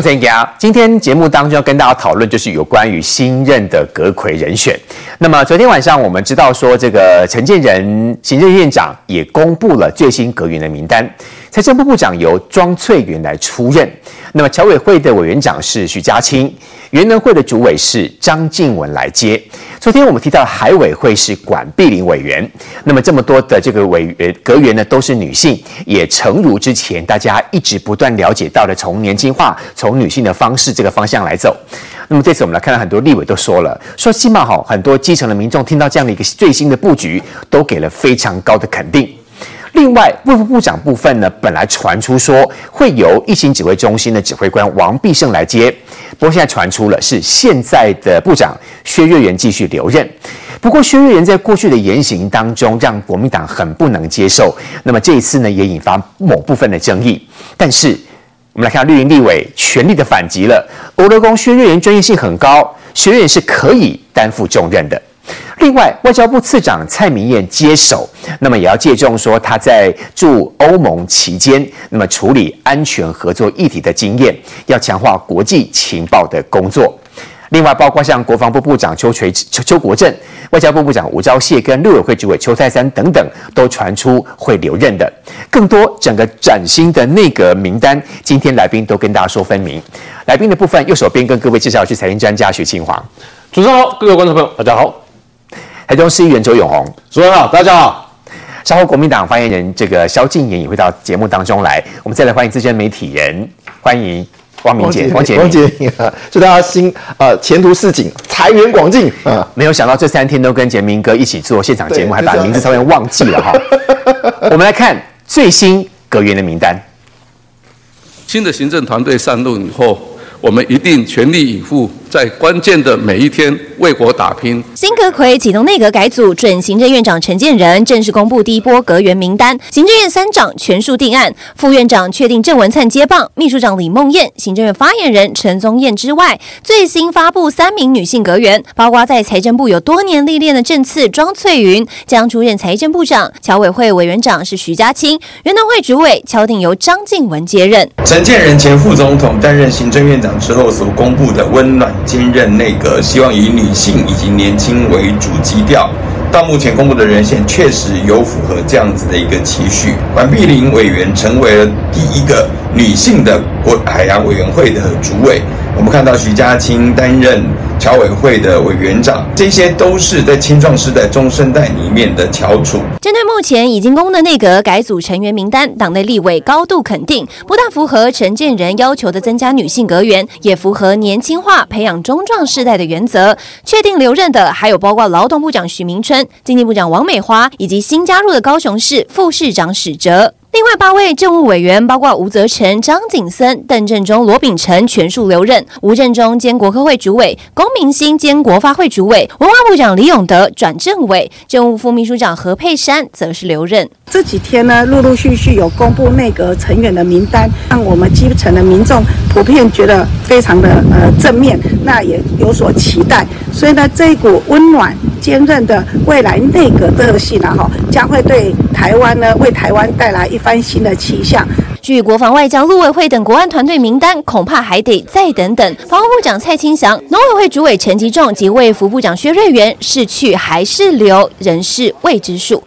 众朋友，今天节目当中要跟大家讨论就是有关于新任的阁揆人选。那么昨天晚上我们知道说，这个陈建仁行政院长也公布了最新阁员的名单，财政部部长由庄翠云来出任，那么侨委会的委员长是徐家清，原能会的主委是张静文来接。昨天我们提到海委会是管碧玲委员，那么这么多的这个阁员呢都是女性，也诚如之前大家一直不断了解到的，从年轻化、从女性的方式这个方向来走。那么这次我们来看到很多立委都说了，说起码很多基层的民众听到这样的一个最新的布局，都给了非常高的肯定。另外，卫副部长部分呢，本来传出说会由疫情指挥中心的指挥官王必胜来接，不过现在传出了是现在的部长薛岳元继续留任。不过薛岳元在过去的言行当中，让国民党很不能接受。那么这一次呢，也引发某部分的争议。但是我们来看绿营立委全力的反击了，欧勒公薛岳元专业性很高，薛岳元是可以担负重任的。另外，外交部次长蔡明燕接手，那么也要借重说他在驻欧盟期间，那么处理安全合作议题的经验，要强化国际情报的工作。另外，包括像国防部部长邱国正、外交部部长吴钊燮跟陆委会主委邱泰三等等，都传出会留任的。更多整个崭新的内阁名单，今天来宾都跟大家说分明。来宾的部分，右手边跟各位介绍的是财经专家许庆煌。主持人好，各位观众朋友，大家好。台中市议员周永红，主持人好，大家好。稍后国民党发言人这个萧敬言也会到节目当中来，我们再来欢迎资深媒体人，欢迎汪明杰，汪杰明，祝大家前途似锦，财源广进啊！没有想到这三天都跟杰明哥一起做现场节目，还把名字稍微忘记了哈。我们来看最新阁员的名单，新的行政团队上路以后。我们一定全力以赴，在关键的每一天为国打拼。新阁揆启动内阁改组，准行政院长陈建仁正式公布第一波阁员名单，行政院三长全数定案，副院长确定郑文灿接棒，秘书长李孟燕、行政院发言人陈宗彦之外，最新发布3名女性阁员，包括在财政部有多年历练的正次庄翠云将出任财政部长，侨委会委员长是徐家清，原能会主委敲定由张静文接任。陈建仁前副总统担任行政院长之后所公布的温暖坚韧内阁，希望以女性以及年轻为主基调。到目前公布的人选，确实有符合这样子的一个期许。管碧玲委员成为了第一个女性的海洋委员会的主委。我们看到徐家清担任侨委会的委员长，这些都是在青壮世代、中生代里面的翘楚。针对目前已经公布的内阁改组成员名单，党内立委高度肯定，不但符合陈建仁要求的增加女性阁员，也符合年轻化、培养中壮世代的原则。确定留任的还有包括劳动部长许明春、经济部长王美花，以及新加入的高雄市副市长史哲。另外8位政务委员，包括吴泽成、张景森、邓正中、罗秉成，全数留任。吴正中兼国科会主委，龚明鑫兼国发会主委，文化部长李永得转政委，政务副秘书长何佩珊则是留任。这几天呢，陆陆续续有公布内阁成员的名单，让我们基层的民众普遍觉得非常的正面，那也有所期待。所以呢，这一股温暖坚韧的未来内阁特性啊，将会对台湾呢，为台湾带来一番新的气象。据国防、外交、陆委会等国安团队名单，恐怕还得再等等。防务部长蔡清祥、农委会主委陈吉仲及卫福部长薛瑞元，是去还是留，仍是未知数。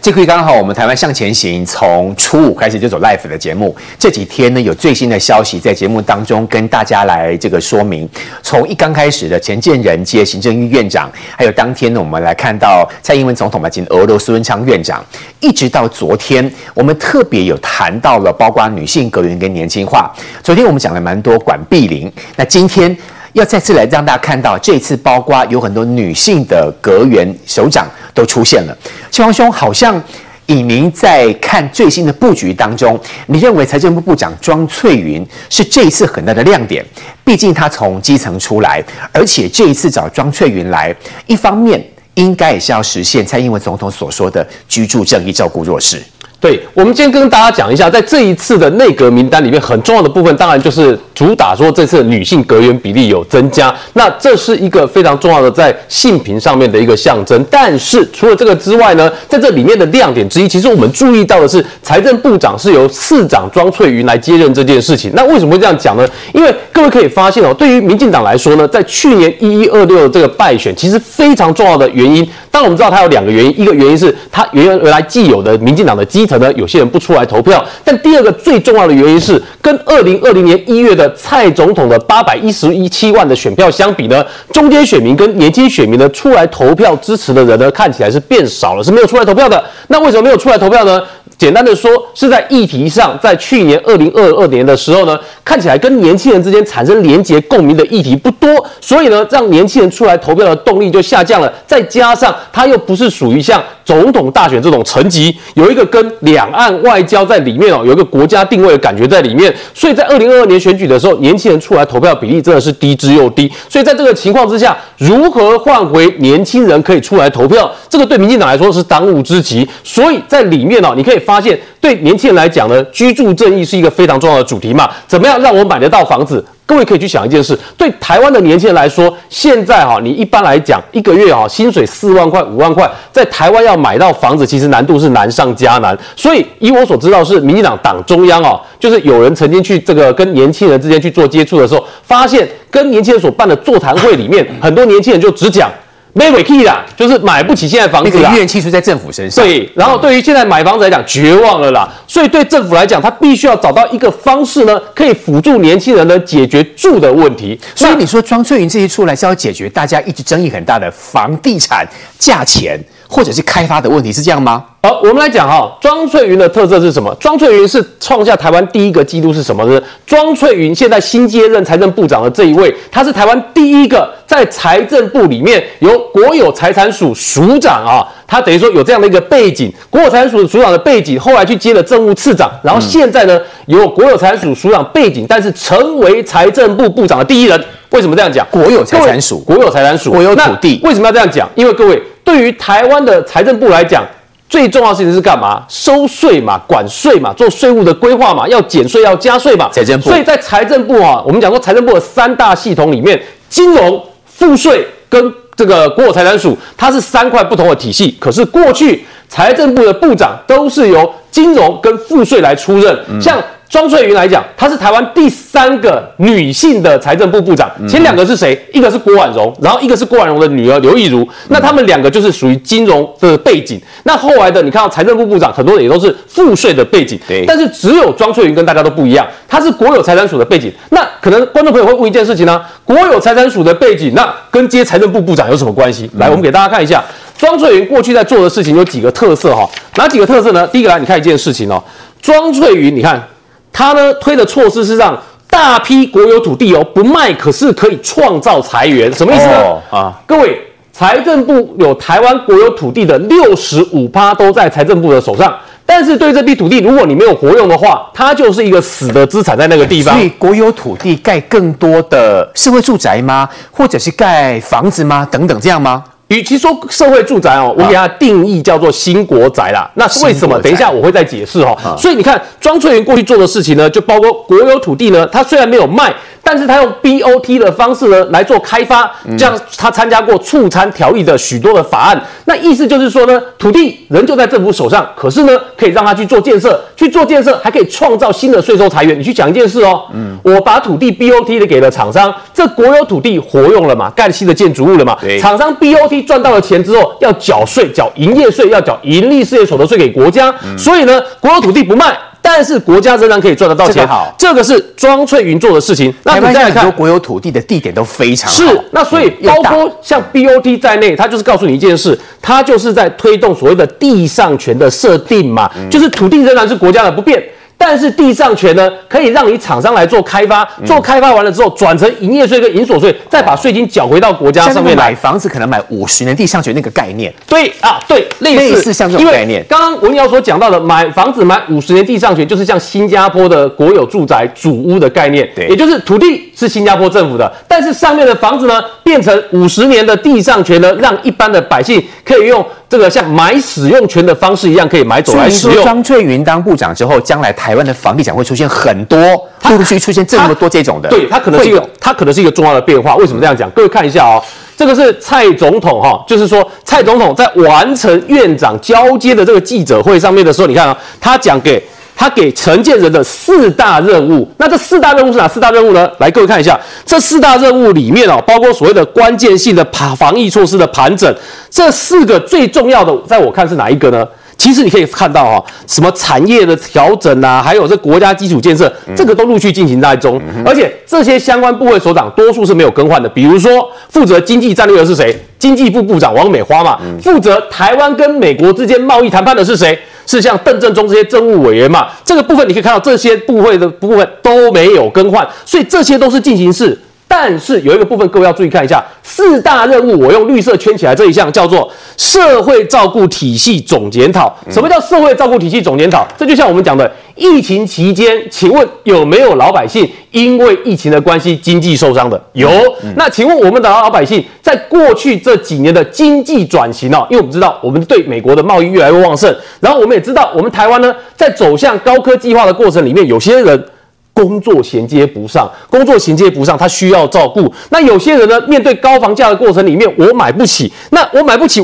这个月刚好我们台湾向前行从初5开始就走 live 的节目，这几天呢有最新的消息在节目当中跟大家来这个说明。从一刚开始的陈建仁接行政院院长，还有当天呢我们来看到蔡英文总统以及俄罗斯苏贞昌院长，一直到昨天我们特别有谈到了包括女性阁员跟年轻化。昨天我们讲了蛮多管碧玲，那今天要再次来让大家看到，这一次包括有很多女性的阁员首长都出现了。庆煌兄，好像以您在看最新的布局当中，你认为财政部部长庄翠云是这一次很大的亮点，毕竟她从基层出来，而且这一次找庄翠云来，一方面应该也是要实现蔡英文总统所说的居住正义、照顾弱势。对，我们今天跟大家讲一下，在这一次的内阁名单里面，很重要的部分当然就是主打说这次女性阁员比例有增加，那这是一个非常重要的在性平上面的一个象征。但是除了这个之外呢，在这里面的亮点之一，其实我们注意到的是，财政部长是由市长庄翠云来接任这件事情。那为什么会这样讲呢？因为各位可以发现哦，对于民进党来说呢，在去年1126的这个败选，其实非常重要的原因，当然我们知道它有两个原因，一个原因是它原来既有的民进党的基层。可能有些人不出来投票，但第二个最重要的原因是，跟2020年1月的蔡总统的817万的选票相比呢，中间选民跟年轻选民呢出来投票支持的人呢，看起来是变少了，是没有出来投票的。那为什么没有出来投票呢？简单的说，是在议题上，在去年2022年的时候呢，看起来跟年轻人之间产生连结共鸣的议题不多，所以呢，让年轻人出来投票的动力就下降了。再加上他又不是属于像总统大选这种层级，有一个跟两岸外交在里面哦，有一个国家定位的感觉在里面，所以在2022年选举的时候，年轻人出来投票比例真的是低之又低。所以在这个情况之下，如何换回年轻人可以出来投票，这个对民进党来说是当务之急。所以在里面哦，你可以发现，对年轻人来讲呢，居住正义是一个非常重要的主题嘛。怎么样让我买得到房子？各位可以去想一件事，对台湾的年轻人来说，现在你一般来讲一个月薪水4万块5万块，在台湾要买到房子，其实难度是难上加难。所以以我所知道是民进党党中央就是有人曾经去这个跟年轻人之间去做接触的时候，发现跟年轻人所办的座谈会里面，很多年轻人就只讲没尾气啦，就是买不起现在房子啦。那个怨气出在政府身上。对，然后对于现在买房子来讲，绝望了啦。所以对政府来讲，他必须要找到一个方式呢，可以辅助年轻人呢解决住的问题。所以你说庄翠云这一出来是要解决大家一直争议很大的房地产价钱或者是开发的问题，是这样吗？好，我们来讲庄翠云的特色是什么？庄翠云是创下台湾第一个纪录是什么呢？庄翠云现在新接任财政部长的这一位，他是台湾第一个在财政部里面由国有财产署署长他等于说有这样的一个背景，国有财产署署长的背景，后来去接了政务次长，然后现在呢有国有财产署署长背景，但是成为财政部部长的第一人。为什么这样讲？国有财产署，国有土地。为什么要这样讲？因为各位对于台湾的财政部来讲，最重要的事情是干嘛？收税嘛，管税嘛，做税务的规划嘛，要减税，要加税嘛。财政部，所以在财政部我们讲说财政部的3大系统里面，金融、赋税跟这个国有财产署，它是3块不同的体系。可是过去财政部的部长都是由金融跟赋税来出任，像庄翠云来讲，她是台湾第3个女性的财政部部长，前2个是谁？一个是郭婉蓉，然后一个是郭婉蓉的女儿刘亦儒。那他们2个就是属于金融的背景。那后来的你看到财政部部长很多也都是赋税的背景，但是只有庄翠云跟大家都不一样，她是国有财产署的背景。那可能观众朋友会问一件事情呢，国有财产署的背景，那跟接财政部部长有什么关系？来，我们给大家看一下。庄翠云过去在做的事情有几个特色哪几个特色呢？第一个来，你看一件事情庄翠云，你看他呢推的措施是让大批国有土地不卖，可是可以创造财源，什么意思呢？各位，财政部有台湾国有土地的65%都在财政部的手上。但是对这批土地，如果你没有活用的话，它就是一个死的资产在那个地方。所以国有土地盖更多的社会住宅吗？或者是盖房子吗？等等，这样吗？与其说社会住宅我给它定义叫做新国宅啦。那是为什么？等一下我会再解释所以你看，庄翠云过去做的事情呢，就包括国有土地呢，它虽然没有卖，但是他用 BOT 的方式呢来做开发，这样他参加过促参条例的许多的法案。那意思就是说呢，土地仍旧在政府手上，可是呢，可以让他去做建设，还可以创造新的税收财源。你去讲一件事我把土地 BOT 的给了厂商，这国有土地活用了嘛，盖新的建筑物了嘛，厂商 BOT 赚到了钱之后要缴税，缴营业税，要缴盈利事业所得税给国家，所以呢，国有土地不卖。但是国家仍然可以赚得到钱，这个是庄翠云做的事情。那你再来看，很多国有土地的地点都非常好。是，那所以包括像 BOT 在内，它就是告诉你一件事，它就是在推动所谓的地上权的设定嘛，就是土地仍然是国家的不变。但是地上权呢，可以让你厂商来做开发，做开发完了之后转成营业税跟营所税，再把税金缴回到国家上面来。买房子可能买50年地上权那个概念，对啊，对，类似像这种概念。刚刚文瑶所讲到的买房子买50年地上权，就是像新加坡的国有住宅主屋的概念，也就是土地是新加坡政府的，但是上面的房子呢变成50年的地上权呢，让一般的百姓可以用这个像买使用权的方式一样，可以买走来使用。张翠云当部长之后，将来台湾的房地产会出现很多，陆续出现这么多这种的，对，它可能是一个重要的变化。为什么这样讲？各位看一下哦。这个是蔡总统哈，就是说蔡总统在完成院长交接的这个记者会上面的时候，你看啊，他给承建人的4大任务。那这4大任务是哪4大任务呢？来，各位看一下，这4大任务里面哦，包括所谓的关键性的防疫措施的盘整，这4个最重要的，在我看是哪一个呢？其实你可以看到哈，什么产业的调整啊，还有这国家基础建设，这个都陆续进行在中，而且这些相关部会首长多数是没有更换的。比如说，负责经济战略的是谁？经济部部长王美花嘛。负责台湾跟美国之间贸易谈判的是谁？是像邓正中这些政务委员嘛。这个部分你可以看到，这些部会的部分都没有更换，所以这些都是进行式。但是有一个部分，各位要注意看一下，4大任务我用绿色圈起来这一项叫做社会照顾体系总检讨。什么叫社会照顾体系总检讨？这就像我们讲的，疫情期间，请问有没有老百姓因为疫情的关系经济受伤的？有。那请问我们的老百姓在过去这几年的经济转型哦，因为我们知道我们对美国的贸易越来越旺盛，然后我们也知道我们台湾呢，在走向高科技化的过程里面，有些人工作衔接不上，他需要照顾。那有些人呢，面对高房价的过程里面，我买不起，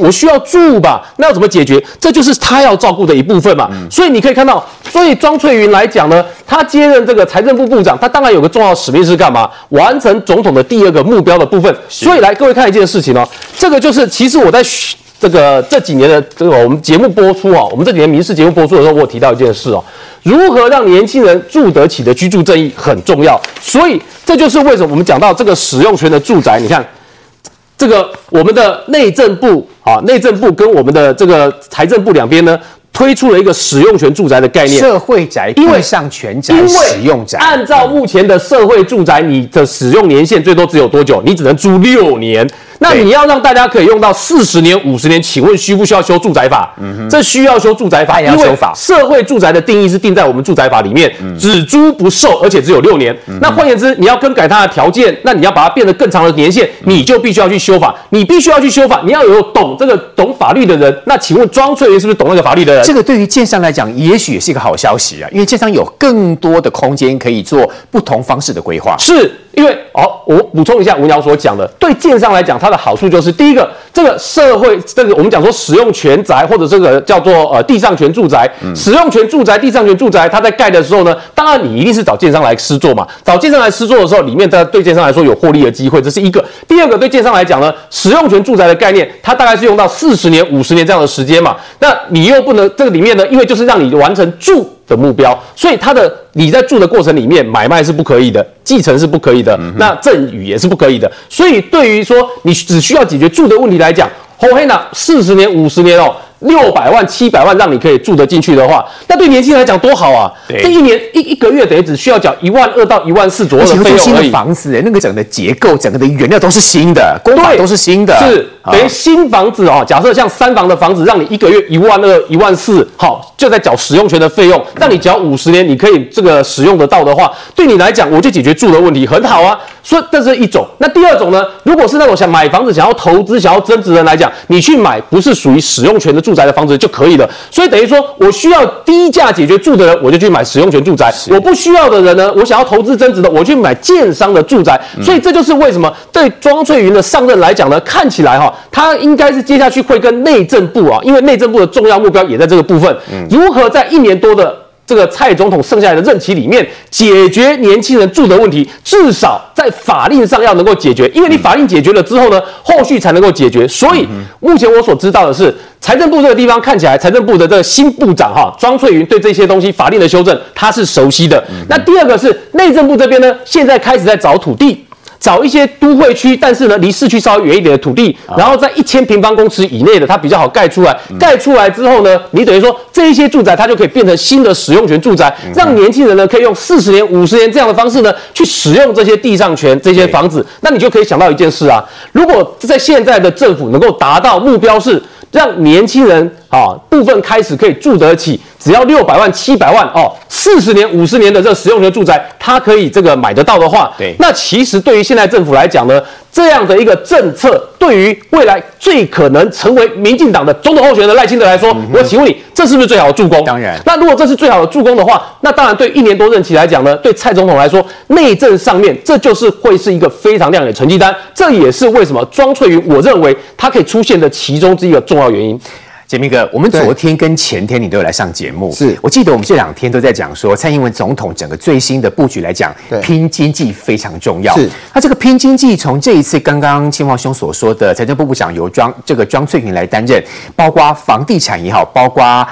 我需要住吧？那要怎么解决？这就是他要照顾的一部分嘛。所以你可以看到，所以庄翠云来讲呢，他接任这个财政部部长，他当然有个重要使命是干嘛？完成总统的第2个目标的部分。所以来，各位看一件事情哦，这个就是其实我在这几年的这个我们节目播出啊，我们这几年民事节目播出的时候，我有提到一件事哦，如何让年轻人住得起的居住正义很重要。所以这就是为什么我们讲到这个使用权的住宅，你看这个我们的内政部跟我们的这个财政部两边呢，推出了一个使用权住宅的概念，社会宅对上全宅使用宅。按照目前的社会住宅，你的使用年限最多只有多久？你只能租6年。那你要让大家可以用到40年、50年，请问需不需要修住宅法？这需要修住宅法，因为社会住宅的定义是定在我们住宅法里面，只租不售，而且只有6年。那换言之，你要更改它的条件，那你要把它变得更长的年限，你就必须要去修法，你要有懂法律的人。那请问庄翠云是不是懂那个法律的人？这个对于建商来讲，也许也是一个好消息啊，因为建商有更多的空间可以做不同方式的规划。是因为我补充一下文瑶所讲的，对建商来讲，它的好处就是第一个，这个社会这个我们讲说使用权宅或者这个叫做地上权住宅，使用权住宅、地上权住宅，它在盖的时候呢，当然你一定是找建商来施作嘛。找建商来施作的时候，里面对建商来说有获利的机会，这是一个。第二个，对建商来讲呢，使用权住宅的概念，它大概是用到40年、50年这样的时间嘛。那你又不能这个里面呢，因为就是让你完成住的目标，所以你在住的过程里面，买卖是不可以的，继承是不可以的，那赠与也是不可以的。所以对于说你只需要解决住的问题来讲，40年、50年哦，600万、700万让你可以住得进去的话，那对年轻人来讲多好啊！这一个月等于只需要缴1万2到1万4左右的费用而已。而且新的房子，那个整个结构、整个的原料都是新的，工法都是新的，是等于新房子哦。假设像3房的房子，让你一个月1万2、1万4，好，就在缴使用权的费用。让你缴50年，你可以这个使用得到的话，对你来讲我就解决住的问题，很好啊。所以这是一种。那第二种呢？如果是那种想买房子、想要投资、想要增值的人来讲，你去买不是属于使用权的住宅的房子就可以了。所以等于说我需要低价解决住的人，我就去买使用权住宅；我不需要的人呢，我想要投资增值的，我去买建商的住宅。所以这就是为什么对庄翠云的上任来讲呢，看起来哈，他应该是接下去会跟内政部啊，因为内政部的重要目标也在这个部分，如何在1年多的这个蔡总统剩下来的任期里面，解决年轻人住的问题，至少在法令上要能够解决，因为你法令解决了之后呢，后续才能够解决。所以目前我所知道的是，财政部这个地方看起来，财政部的这个新部长哈庄翠云对这些东西法令的修正，他是熟悉的。那第二个是内政部这边呢，现在开始在找土地。找一些都会区，但是呢离市区稍微远一点的土地，然后在1000平方公尺以内的，它比较好盖出来。盖出来之后呢，你等于说这一些住宅它就可以变成新的使用权住宅，让年轻人呢可以用40年、50年这样的方式呢去使用这些地上权、这些房子。那你就可以想到一件事啊，如果在现在的政府能够达到目标是让年轻人啊部分开始可以住得起，只要600万、700万哦，40年、50年的这使用权住宅，他可以这个买得到的话，对，那其实对于现在政府来讲呢，这样的一个政策，对于未来最可能成为民进党的总统候选人赖清德来说，我请问你，这是不是最好的助攻？当然。那如果这是最好的助攻的话，那当然对1年多任期来讲呢，对蔡总统来说，内政上面这就是会是一个非常亮眼的成绩单，这也是为什么庄翠云我认为他可以出现的其中之一的重要原因。杰明哥，我们昨天跟前天你都有来上节目，是我记得我们这2天都在讲说，蔡英文总统整个最新的布局来讲，拼经济非常重要。是，那这个拼经济从这一次刚刚清华兄所说的财政部部长由庄翠云来担任，包括房地产也好，包括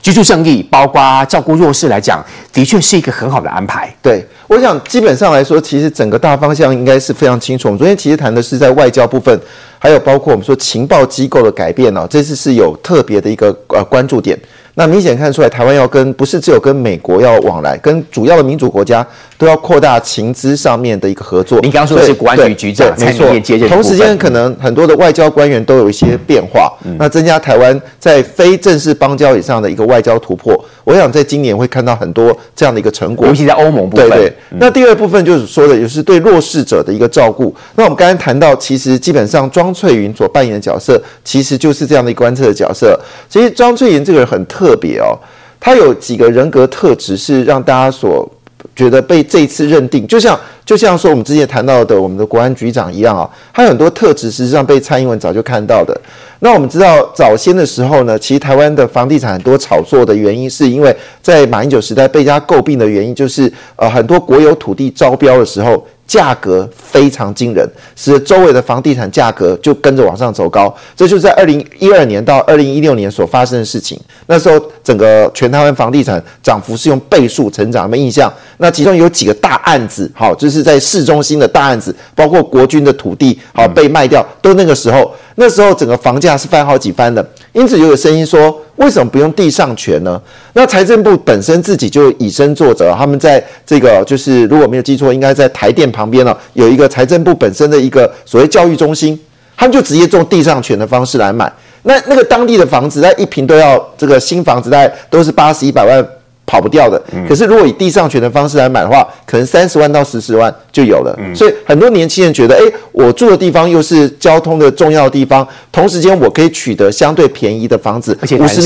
居住正义，包括照顾弱势来讲，的确是一个很好的安排。对，我想基本上来说，其实整个大方向应该是非常清楚。我们昨天其实谈的是在外交部分，还有包括我们说情报机构的改变哦，这次是有特别的一个关注点。那明显看出来，台湾要不是只有跟美国要往来，跟主要的民主国家都要扩大情资上面的一个合作。你刚刚说的是国安局局长蔡明彥接任，同时间可能很多的外交官员都有一些变化，那增加台湾在非正式邦交以上的一个外交突破。我想在今年会看到很多这样的一个成果，尤其在欧盟部分。对，那第二部分就是说的，也是对弱势者的一个照顾。那我们刚才谈到，其实基本上庄翠云所扮演的角色，其实就是这样的一个观测的角色。其实庄翠云这个人很特别哦，他有几个人格特质是让大家所觉得被这一次认定，就像说我们之前谈到的我们的国安局长一样啊，他有很多特质实际上被蔡英文早就看到的。那我们知道早先的时候呢，其实台湾的房地产很多炒作的原因，是因为在马英九时代被人家诟病的原因，就是很多国有土地招标的时候，价格非常惊人，使得周围的房地产价格就跟着往上走高。这就是在2012年到2016年所发生的事情。那时候整个全台湾房地产涨幅是用倍数成长，有没有印象？那其中有几个大案子，好，就是在市中心的大案子，包括国军的土地，好被卖掉，都那个时候。那时候整个房价是翻好几番的，因此就有声音说，为什么不用地上权呢？那财政部本身自己就以身作则，他们在这个就是如果没有记错，应该在台电旁边呢有一个财政部本身的一个所谓教育中心，他们就直接用地上权的方式来买。那个当地的房子，在一坪都要这个新房子大概都是80、100万。跑不掉的，可是如果以地上权的方式来买的话，可能30万到40万就有了。所以很多年轻人觉得，我住的地方又是交通的重要的地方，同时间我可以取得相对便宜的房子，而且50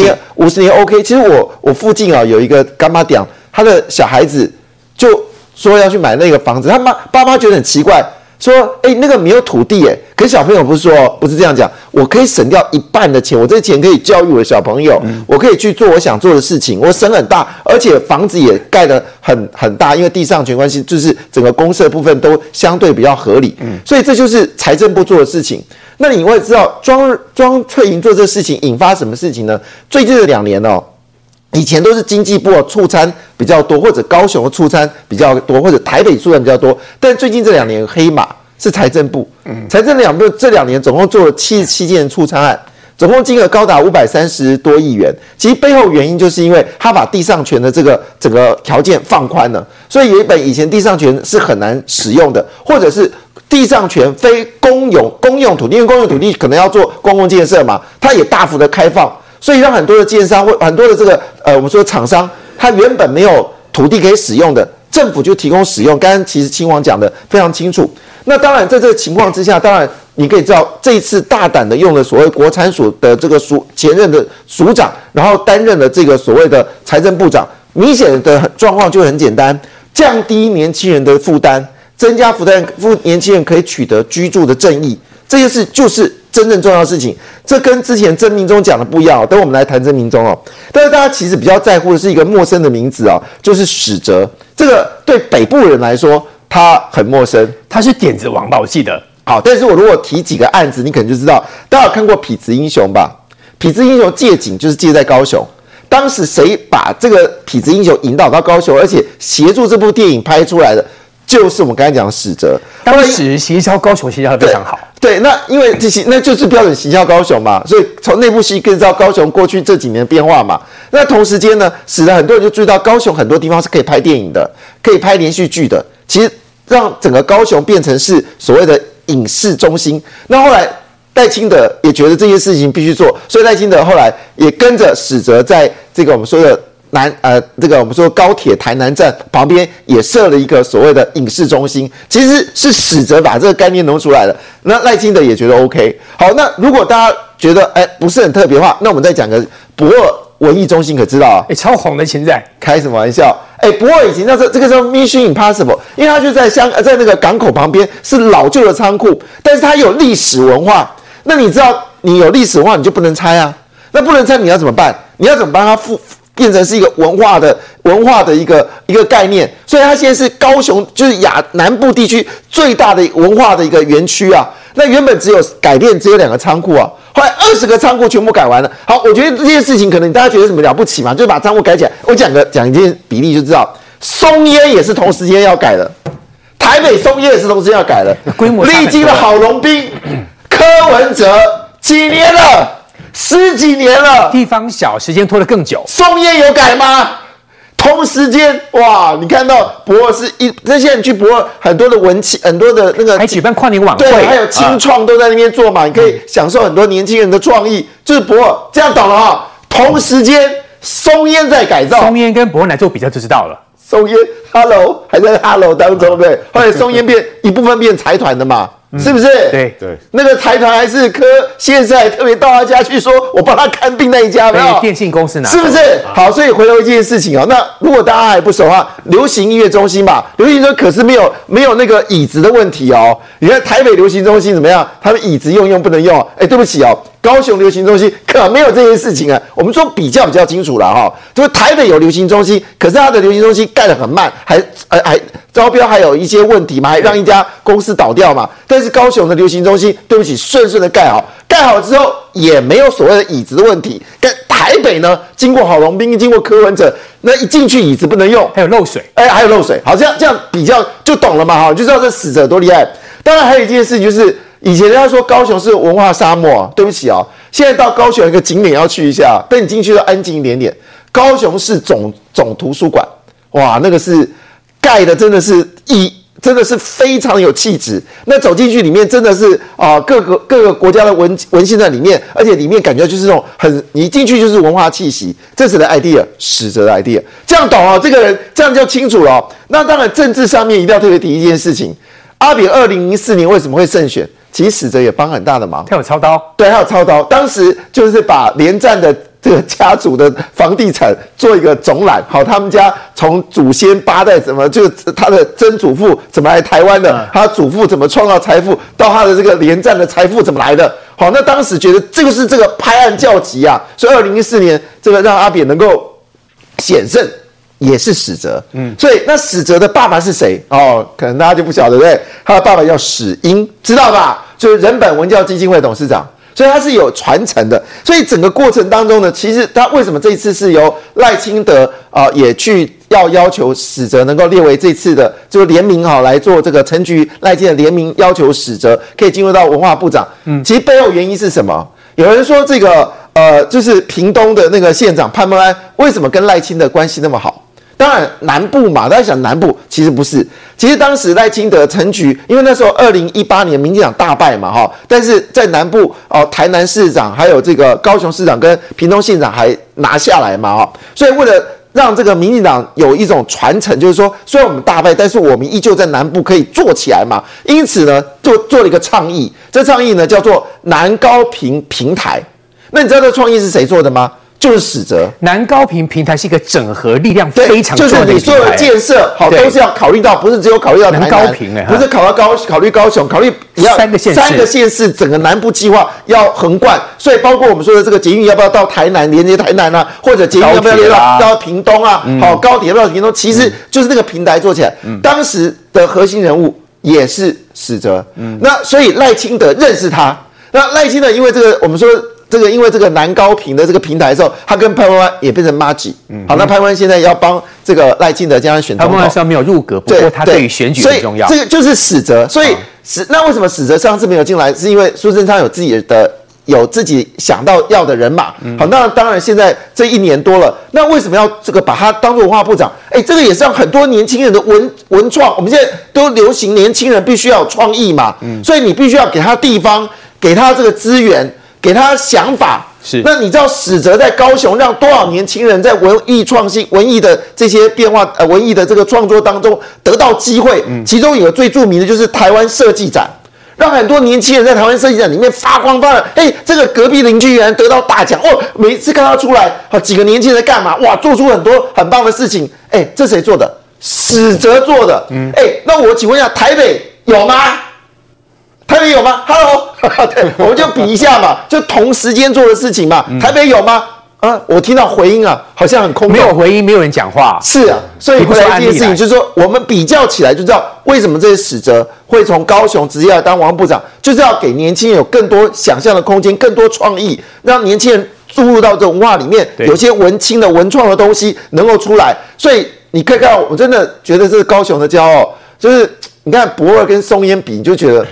年 OK。其实我附近啊有一个干妈店，他的小孩子就说要去买那个房子，他爸妈觉得很奇怪，说那个没有土地可是小朋友不是说不是这样讲，我可以省掉1半的钱，我这钱可以教育我的小朋友，我可以去做我想做的事情，我省很大，而且房子也盖得很大，因为地上权关系就是整个公社部分都相对比较合理，所以这就是财政部做的事情。那你会知道庄翠云做这事情引发什么事情呢？最近的2年哦，以前都是经济部促参比较多，或者高雄的促参比较多，或者台北促参比较多，但最近这2年黑马是财政部。财政部这2年总共做了77件促参案，总共金额高达530多亿元。其实背后原因就是因为他把地上权的这个整个条件放宽了，所以有一本以前地上权是很难使用的，或者是地上权非公用土地，因为公用土地可能要做公共建设嘛，它也大幅的开放。所以让很多的建商或很多的这个我们说厂商，他原本没有土地可以使用的，政府就提供使用。刚刚其实清王讲的非常清楚。那当然在这个情况之下，当然你可以知道，这一次大胆的用了所谓国产署的这个前任的署长，然后担任了这个所谓的财政部长，明显的状况就很简单，降低年轻人的负担，增加年轻人可以取得居住的正义，这件事就是真正重要的事情。这跟之前曾明忠讲的不一样，等我们来谈曾明忠哦。但是大家其实比较在乎的是一个陌生的名字啊，就是史哲。这个对北部人来说他很陌生，他是点子王吧，我记得。好，但是我如果提几个案子，你可能就知道。大家有看过《痞子英雄》吧？《痞子英雄》借景就是借在高雄。当时谁把这个《痞子英雄》引导到高雄，而且协助这部电影拍出来的？就是我们刚才讲的使折。当时行销高雄行销的非常好。对，那因为那就是标准行销高雄嘛，所以从内部系跟到高雄过去这几年的变化嘛。那同时间呢，使得很多人就注意到高雄很多地方是可以拍电影的，可以拍连续剧的。其实让整个高雄变成是所谓的影视中心。那后来赖清德也觉得这件事情必须做，所以赖清德后来也跟着使折在这个我们说的我们说高铁台南站旁边也设了一个所谓的影视中心，其实是使折把这个概念弄出来了。那赖清德也觉得 OK。好，那如果大家觉得不是很特别的话，那我们再讲个博尔文艺中心，可知道啊？超红的现在，开什么玩笑？博尔以前那时候这个叫 Mission Impossible， 因为它就在那个港口旁边，是老旧的仓库，但是它有历史文化。那你知道你有历史文化，你就不能拆啊。那不能拆，你要怎么办？你要怎么帮它变成是一个文化的一个概念，所以它现在是高雄就是南部地区最大的文化的一个园区啊。那原本只有2个仓库啊，后来20个仓库全部改完了。好，我觉得这件事情可能大家觉得什么了不起嘛，就是把仓库改起来。我讲一件比例就知道，松烟也是同时间要改的，台北松烟也是同时间要改的，规模历经了郝龙斌、柯文哲几年了。十几年了，地方小，时间拖得更久。松烟有改吗？同时间，哇！你看到博尔是那些人去博尔，很多的文青，很多的那个还举办跨年晚会，对，还有青创都在那边做嘛，你可以享受很多年轻人的创意。就是博尔这样懂了哈。同时间，松烟在改造，松烟跟博尔来做比较就知道了。松烟 ，Hello， 还在 Hello 当中，对不对？后来松烟变一部分变财团的嘛。是不是？对对，那个财团还是现在特别到他家去说，我帮他看病那一家，没有电信公司拿，是不是？好，所以回头一件事情哦，那如果大家还不熟的话，流行音乐中心吧，流行音乐可是没有那个椅子的问题哦。你看台北流行中心怎么样？他们椅子用不能用，对不起哦，高雄流行中心可没有这件事情啊。我们说比较清楚了哈，就是台北有流行中心，可是他的流行中心盖得很慢，还招标还有一些问题嘛，还让一家公司倒掉嘛。但是高雄的流行中心，对不起，顺的盖好，盖好之后也没有所谓的椅子的问题。但台北呢，经过郝龙斌，经过柯文哲，那一进去椅子不能用，还有漏水，还有漏水。好，这样比较就懂了嘛，哈，就知道这使折多厉害。当然还有一件事就是。以前人家说高雄是文化沙漠，对不起哦，现在到高雄有一个景点要去一下，但你进去要安静一点点。高雄市总图书馆，哇，那个是盖的，真的是非常有气质。那走进去里面真的是各个国家的文献在里面，而且里面感觉就是那种你一进去就是文化气息。这是的 idea， 使折的 idea， 这样懂哦，这个人这样就清楚了哦。那当然政治上面一定要特别提一件事情，阿扁2004年为什么会胜选？其实使折也帮很大的忙，他有操刀，对，他有操刀。当时就是把连战的这个家族的房地产做一个总览，好，他们家从祖先8代怎么，就他的曾祖父怎么来台湾的，他祖父怎么创造财富，到他的这个连战的财富怎么来的。好，那当时觉得这个是这个拍案叫急啊，所以2014年这个让阿扁能够险胜。也是使折，所以那使折的爸爸是谁？哦，可能大家就不晓得，对不对？他的爸爸叫史英，知道吧？就是人本文教基金会董事长，所以他是有传承的。所以整个过程当中呢，其实他为什么这一次是由赖清德也去要求使折能够列为这次的就联名好来做这个陈菊赖清德联名要求使折可以进入到文化部长。其实背后原因是什么？有人说这个就是屏东的那个县长潘孟安为什么跟赖清德关系那么好？当然南部嘛，大家想南部其实不是，其实当时赖清德陈菊，因为那时候2018年民进党大败嘛，哈，但是在南部台南市长还有这个高雄市长跟屏东县长还拿下来嘛，哈，所以为了让这个民进党有一种传承，就是说虽然我们大败，但是我们依旧在南部可以做起来嘛，因此呢就做了一个倡议，这倡议呢叫做南高屏平台。那你知道这创意是谁做的吗？就是使折。南高屏平台是一个整合力量非常重要的平台，就是你所有建设好都是要考虑到，不是只有考虑到台南，南高屏不是考虑高雄，考虑要3个县市整个南部计划要横贯，所以包括我们说的这个捷运要不要到台南连接台南啊，或者捷运要不要连到屏东啊，好，高铁要不要到屏东，其实就是那个平台做起来。当时的核心人物也是使折，那所以赖清德认识他，那赖清德因为这个我们说。这个因为这个南高屏的这个平台的时候，他跟潘文湾也变成妈吉。好，那潘文现在要帮这个赖清德这样选总统。潘文虽然没有入阁，不过他对于选举很重要。这个就是史哲，所以那为什么史哲上次没有进来？是因为苏贞昌有自己的。有自己想到要的人马，好，那当然现在这一年多了，那为什么要这个把他当做文化部长？哎，这个也是让很多年轻人的文创，我们现在都流行年轻人必须要有创意嘛，所以你必须要给他地方，给他这个资源，给他想法。是，那你知道史哲在高雄让多少年轻人在文艺创新、文艺的这些变化、文艺的这个创作当中得到机会？其中有个最著名的就是台湾设计展。让很多年轻人在台湾设计展里面发光发亮，哎，这个隔壁邻居原来得到大奖哦！每一次看他出来，好几个年轻人在干嘛？哇，做出很多很棒的事情，哎，这谁做的？史哲做的，哎，那我请问一下，台北有吗？台北有吗 ？Hello， 对，我们就比一下嘛，就同时间做的事情嘛，台北有吗？啊，我听到回音啊，好像很空洞，没有回音，没有人讲话。是啊，所以回来这件事情就是说，我们比较起来就知道为什么这些史哲会从高雄直接来当文化部长，就是要给年轻人有更多想象的空间，更多创意，让年轻人注入到这种文化里面，有些文青的文创的东西能够出来。所以你可以看到，我真的觉得这是高雄的骄傲，就是你看博尔跟松烟比，你就觉得。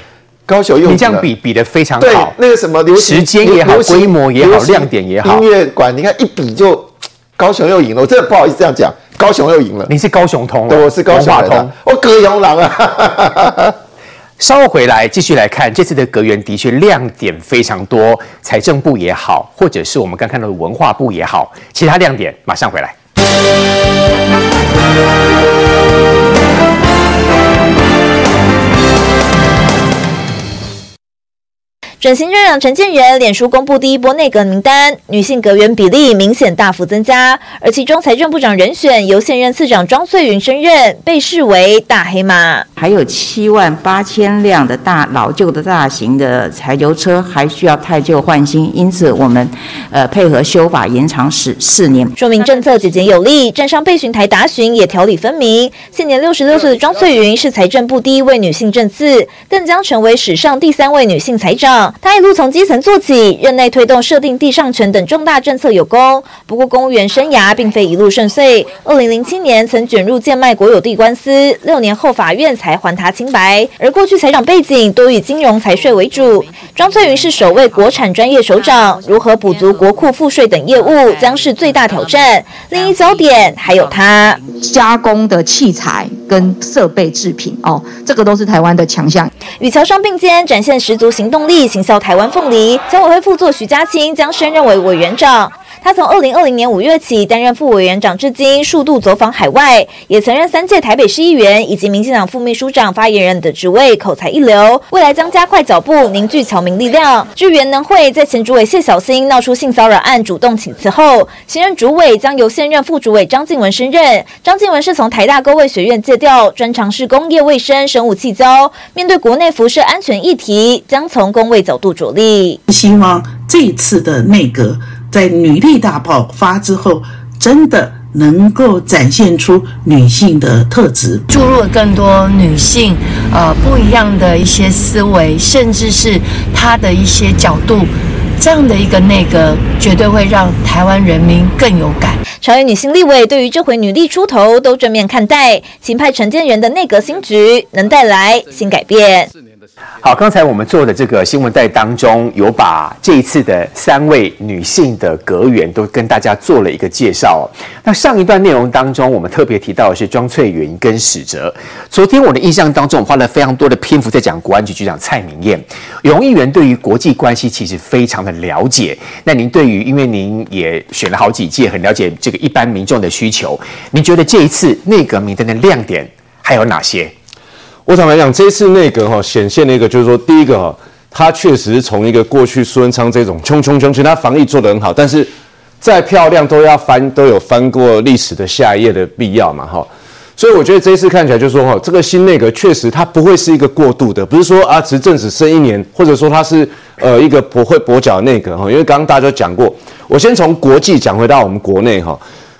高雄用你这样比得非常好，对那个什么流行时间也好，规模也好，亮点也好，音乐馆你看一比就高雄又赢了，我真的不好意思这样讲，高雄又赢了。你是高雄通，对，我是高雄通，我高雄人啊。稍后回来继续来看这次的阁员的确亮点非常多，财政部也好，或者是我们刚看到的文化部也好，其他亮点马上回来。准行政长陈建仁脸书公布第一波内阁名单，女性阁员比例明显大幅增加，而其中财政部长人选由现任次长庄翠云升任，被视为大黑马。还有78000辆的老旧的大型的柴油车还需要汰旧换新，因此我们配合修法延长14年，说明政策节节有力。站上备询台答询也条理分明。现年66岁的庄翠云是财政部第一位女性正次，更将成为史上第3位女性财长。他一路从基层做起，任内推动设定地上权等重大政策有功。不过，公务员生涯并非一路顺遂。2007年曾卷入贱卖国有地官司，6年后法院才还他清白。而过去财长背景多以金融财税为主。庄翠云是首位国产专业首长，如何补足国库赋税等业务将是最大挑战。另一焦点还有他加工的器材跟设备制品哦，这个都是台湾的强项。与侨商并肩，展现十足行动力。行销台湾凤梨，侨委会副座徐家清将升任为委员长。他从2020年5月起担任副委员长，至今数度走访海外，也曾任3届台北市议员以及民进党副秘书长、发言人的职位，口才一流。未来将加快脚步，凝聚侨民力量。至原能会在前主委谢小新闹出性骚扰案主动请辞后，新任主委将由现任副主委张静文升任。张静文是从台大工卫学院借调，专长是工业卫生、生物气胶，面对国内辐射安全议题，将从工卫角度着力。希望这一次的内阁。在女力大爆发之后，真的能够展现出女性的特质，注入了更多女性不一样的一些思维，甚至是她的一些角度。这样的一个内阁绝对会让台湾人民更有感。朝野女性立委对于这回女力出头都正面看待，钦佩陈建仁的内阁新局能带来新改变。好，刚才我们做的这个新闻带当中，有把这一次的3位女性的阁员都跟大家做了一个介绍。那上一段内容当中，我们特别提到的是庄翠云跟史哲。昨天我的印象当中，我花了非常多的篇幅在讲国安局局长蔡明燕。容议员对于国际关系其实非常的了解。那您对于，因为您也选了好几届，很了解这个一般民众的需求。您觉得这一次内阁名单的亮点还有哪些？我坦白讲，这次内阁显现了一个，就是说，第一个他确实是从一个过去苏贞昌这种穷，他防疫做得很好，但是再漂亮都有翻过历史的下一页的必要嘛哈。所以我觉得这一次看起来，就是说这个新内阁确实它不会是一个过渡的，不是说啊执政只剩1年，或者说它是一个跛脚的内阁哈。因为刚刚大家都讲过，我先从国际讲回到我们国内哈。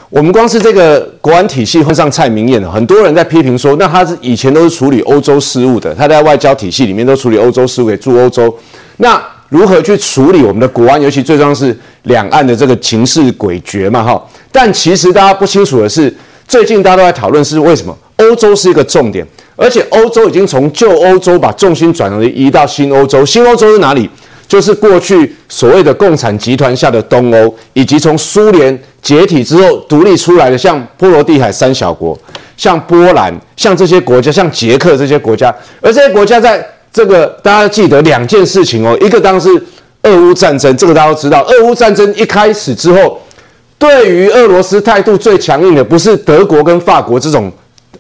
我们光是这个国安体系换上蔡明燕，很多人在批评说，那他以前都是处理欧洲事务的，他在外交体系里面都处理欧洲事务，也驻欧洲。那如何去处理我们的国安，尤其最重要是两岸的这个情势诡谲嘛，哈。但其实大家不清楚的是，最近大家都在讨论是为什么欧洲是一个重点，而且欧洲已经从旧欧洲把重心转移到新欧洲。新欧洲是哪里？就是过去所谓的共产集团下的东欧，以及从苏联解体之后独立出来的，像波罗的海三小国、像波兰、像这些国家、像捷克这些国家。而这些国家在这个大家记得两件事情哦，一个当然是俄乌战争，这个大家都知道。俄乌战争一开始之后，对于俄罗斯态度最强硬的不是德国跟法国这种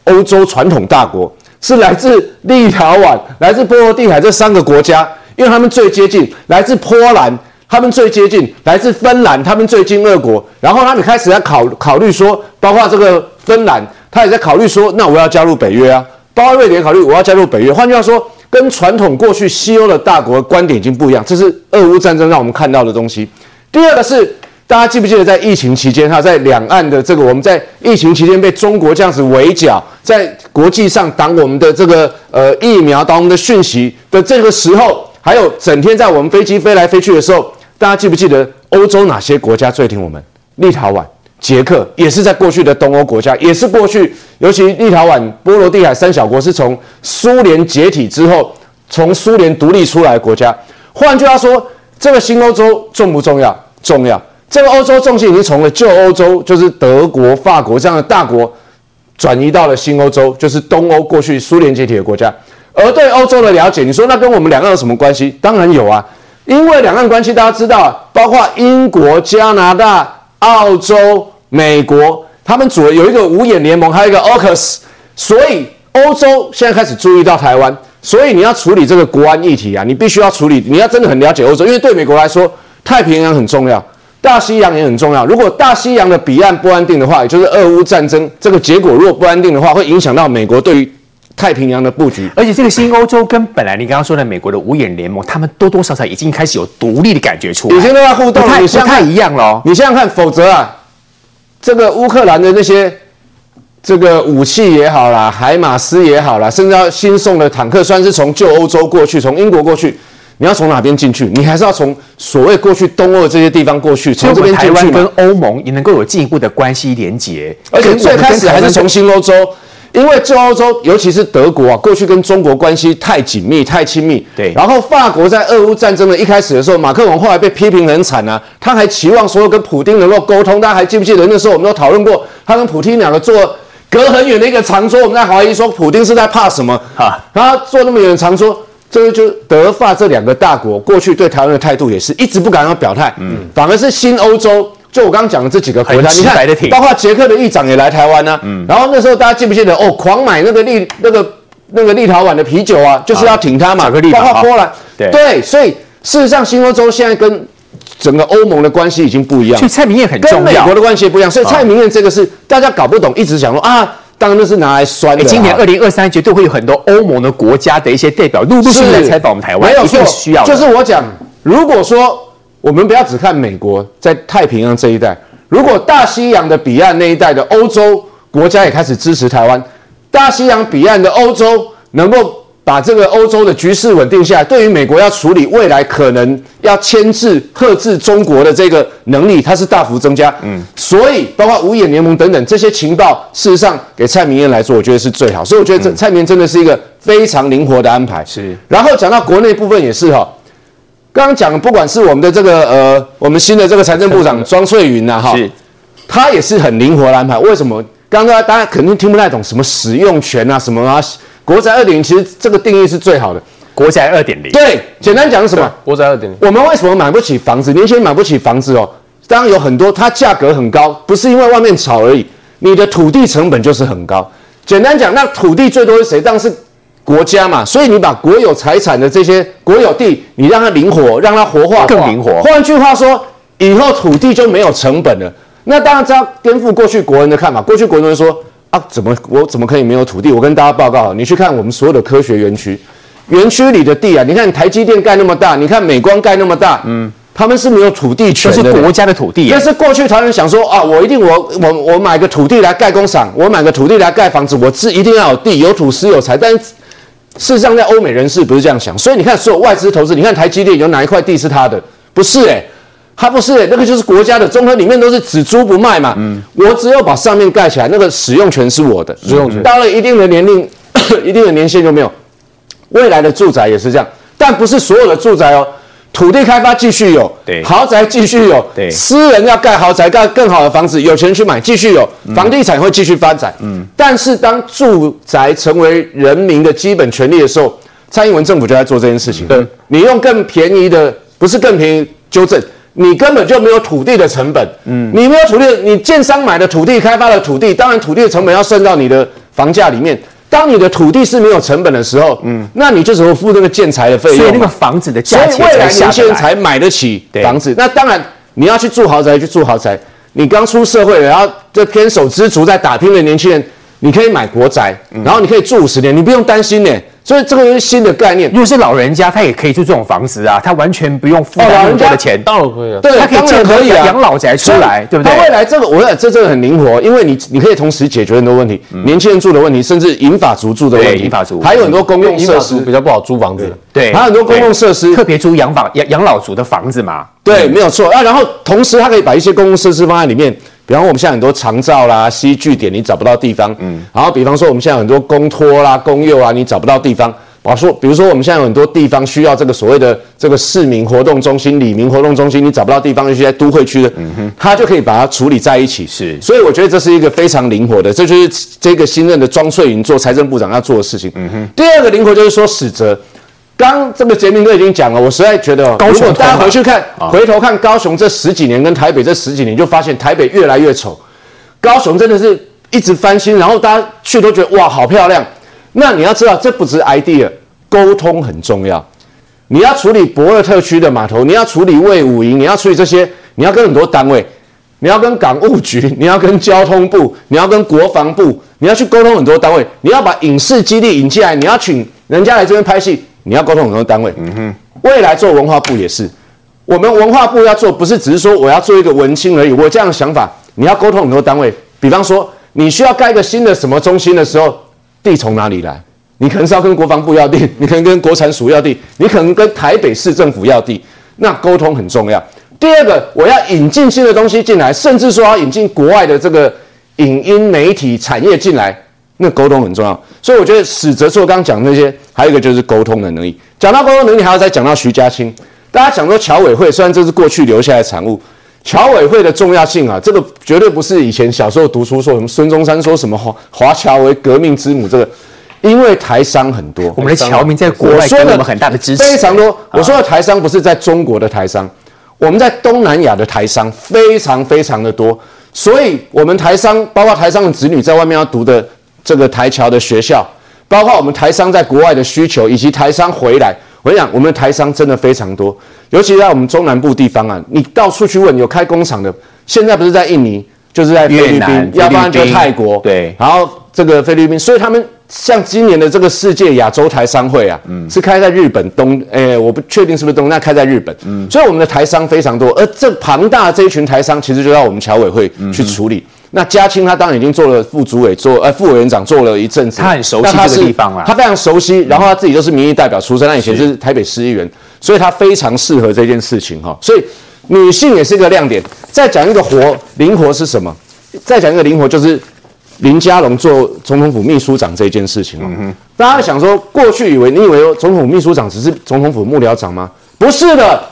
欧洲传统大国，是来自立陶宛、来自波罗的海这三个国家。因为他们最接近，来自波兰，他们最接近，来自芬兰，他们最近俄国。然后他们开始在考虑说，包括这个芬兰，他也在考虑说，那我要加入北约啊。包括瑞典考虑我要加入北约。换句话说，跟传统过去西欧的大国的观点已经不一样。这是俄乌战争让我们看到的东西。第二个是，大家记不记得在疫情期间，在两岸的这个，我们在疫情期间被中国这样子围剿，在国际上挡我们的这个疫苗，挡我们的讯息的这个时候。还有整天在我们飞机飞来飞去的时候，大家记不记得欧洲哪些国家最挺我们？立陶宛、捷克也是在过去的东欧国家，也是过去，尤其立陶宛、波罗的海三小国是从苏联解体之后，从苏联独立出来的国家。换句话说，这个新欧洲重不重要？重要。这个欧洲重心已经从了旧欧洲，就是德国、法国这样的大国，转移到了新欧洲，就是东欧过去苏联解体的国家。而对欧洲的了解，你说那跟我们两岸有什么关系？当然有啊，因为两岸关系大家知道啊，包括英国、加拿大、澳洲、美国，他们组有一个五眼联盟，还有一个 AUKUS， 所以欧洲现在开始注意到台湾，所以你要处理这个国安议题啊，你必须要处理，你要真的很了解欧洲，因为对美国来说，太平洋很重要，大西洋也很重要。如果大西洋的彼岸不安定的话，也就是俄乌战争这个结果如果不安定的话，会影响到美国对于太平洋的布局。而且这个新欧洲跟本来你刚刚说的美国的五眼联盟，他们多多少少已经开始有独立的感觉出来，已经都在互动，不太一样了。你想想看，否则啊，这个乌克兰的那些这个武器也好啦，海马斯也好啦，甚至要新送的坦克，虽然是从旧欧洲过去，从英国过去，你要从哪边进去？你还是要从所谓过去东欧这些地方过去，从这边台湾跟欧盟也能够有进一步的关系连结。而且最开始还是从新欧洲。因为旧欧洲，尤其是德国啊，过去跟中国关系太紧密、太亲密。对。然后法国在俄乌战争的一开始的时候，马克龙后来被批评很惨啊，他还期望所有跟普丁能够沟通。大家还记不记得那时候我们都讨论过，他跟普丁两个坐隔很远的一个长桌，我们在怀疑说普丁是在怕什么啊？他坐那么远的长桌，这就德法这两个大国过去对台湾的态度也是一直不敢要表态，反而是新欧洲。就我刚刚讲的这几个国家，你看，包括捷克的议长也来台湾啊。然后那时候大家记不记得哦，狂买那个立陶宛的啤酒啊，就是要挺他嘛。包括波兰，对，所以事实上新欧洲现在跟整个欧盟的关系已经不一样，所以蔡明燕很重要，跟美国的关系也不一样，所以蔡明燕这个是大家搞不懂，一直想说啊。当然那是拿来酸的。今年2023绝对会有很多欧盟的国家的一些代表陆陆续续来采访我们台湾，没有错，需要。就是我讲，如果说。我们不要只看美国在太平洋这一带，如果大西洋的彼岸那一带的欧洲国家也开始支持台湾，大西洋彼岸的欧洲能够把这个欧洲的局势稳定下来，对于美国要处理未来可能要牵制、遏制中国的这个能力，它是大幅增加。所以包括五眼联盟等等这些情报，事实上给蔡明燕来说，我觉得是最好。所以我觉得蔡明燕真的是一个非常灵活的安排。是，然后讲到国内部分也是哈。刚刚讲的，不管是我们的这个我们新的这个财政部长庄翠云啊，哈，他也是很灵活的安排。为什么？刚刚大家肯定听不太懂什么使用权啊，什么啊，国宅 2.0， 其实这个定义是最好的。国宅 2.0， 对，简单讲是什么？国宅 2.0。我们为什么买不起房子？年轻人买不起房子哦，当然有很多，它价格很高，不是因为外面炒而已，你的土地成本就是很高。简单讲，那土地最多是谁？当然是。国家嘛，所以你把国有财产的这些国有地，你让它灵活，让它活化，更灵活。换句话说，以后土地就没有成本了。那当然，这要颠覆过去国人的看法。过去国人说啊，我怎么可以没有土地？我跟大家报告，你去看我们所有的科学园区，园区里的地啊，你看台积电盖那么大，你看美光盖那么大，他们是没有土地权的，这是国家的土地。但是过去台湾人想说啊，我买个土地来盖工厂，我买个土地来盖房子，我一定要有地，有土私有财，但是。事实上，在欧美人士不是这样想，所以你看所有外资投资，你看台积电有哪一块地是他的？不是他不是那个就是国家的，综合里面都是只租不卖嘛。我只有把上面盖起来，那个使用权是我的。使用权到了一定的年龄、一定的年限就没有。未来的住宅也是这样，但不是所有的住宅哦。土地开发继续有，豪宅继续有，私人要盖豪宅、盖更好的房子，有钱去买继续有，房地产会继续发展。但是当住宅成为人民的基本权利的时候，蔡英文政府就在做这件事情。你用更便宜的，不是更便宜，纠正，你根本就没有土地的成本。你没有土地，你建商买的土地、开发的土地，当然土地的成本要算到你的房价里面。当你的土地是没有成本的时候，那你就只会付那个建材的费用，所以那个房子的价钱，所以未来年轻人才买得起房子。那当然，你要去住豪宅，去住豪宅。你刚出社会，然后这偏手知足在打拼的年轻人，你可以买国宅，然后你可以住50年，你不用担心呢。所以这个是新的概念。如果是老人家，他也可以住这种房子啊，他完全不用负担那么多的钱，当然可以了。对，他可以建可以养老宅出来，对不对？他未来这个，我想这真的很灵活，因为你可以同时解决很多问题，年轻人住的问题，甚至银发族住的问题，银发族还有很多公用设施比较不好租房子，对，还有很多公用设施，特别租养老族的房子嘛，对，没有错啊。然后同时他可以把一些公用设施放在里面。比方说我们现在很多长照啦、西据点你找不到地方，然后比方说我们现在有很多公托啦、公幼啊，你找不到地方。比如说我们现在有很多地方需要这个所谓的这个市民活动中心、里民活动中心，你找不到地方，尤其在都会区的，他就可以把它处理在一起。是，所以我觉得这是一个非常灵活的，这就是这个新任的庄萃芸做财政部长要做的事情。第二个灵活就是说使责。刚这个杰明哥已经讲了，我实在觉得，如果大家回去看，回头看高雄这10几年跟台北这10几年，就发现台北越来越丑，高雄真的是一直翻新，然后大家去都觉得哇好漂亮。那你要知道，这不只是 idea， 沟通很重要。你要处理博尔特区的码头，你要处理卫武营，你要处理这些，你要跟很多单位，你要跟港务局，你要跟交通部，你要跟国防部，你要去沟通很多单位，你要把影视基地引进来，你要请人家来这边拍戏。你要沟通很多单位，未来做文化部也是，我们文化部要做，不是只是说我要做一个文青而已。我这样的想法，你要沟通很多单位，比方说你需要盖一个新的什么中心的时候，地从哪里来？你可能是要跟国防部要地，你可能跟国产署要地，你可能跟台北市政府要地，那沟通很重要。第二个，我要引进新的东西进来，甚至说要引进国外的这个影音媒体产业进来。那沟通很重要，所以我觉得史哲硕刚讲那些，还有一个就是沟通的能力。讲到沟通能力，还要再讲到徐家清。大家讲说侨委会，虽然这是过去留下来的产物，侨委会的重要性啊，这个绝对不是以前小时候读书说什么孙中山说什么华侨为革命之母这个，因为台商很多，我们的侨民在国外给我们很大的支持，非常多。我说的台商不是在中国的台商，我们在东南亚的台商非常非常的多，所以我们台商包括台商的子女在外面要读的。这个台侨的学校，包括我们台商在国外的需求，以及台商回来，我跟你讲，我们的台商真的非常多，尤其在我们中南部地方啊，你到处去问，有开工厂的，现在不是在印尼，就是在菲律宾，要不然就泰国，对，然后这个菲律宾，所以他们像今年的这个世界亚洲台商会啊，是开在日本东，我不确定是不是东，那开在日本，所以我们的台商非常多，而这庞大的这一群台商，其实就要我们侨委会去处理。那家清他当然已经做了副委员长做了一阵子，他很熟悉这个地方啦，他非常熟悉，然后他自己就是民意代表出身，他以前是台北市议员，所以他非常适合这件事情哈。所以女性也是一个亮点。再讲一个灵活是什么？再讲一个灵活就是林佳龙做总统府秘书长这件事情哦。大家想说，过去你以为总统府秘书长只是总统府幕僚长吗？不是的，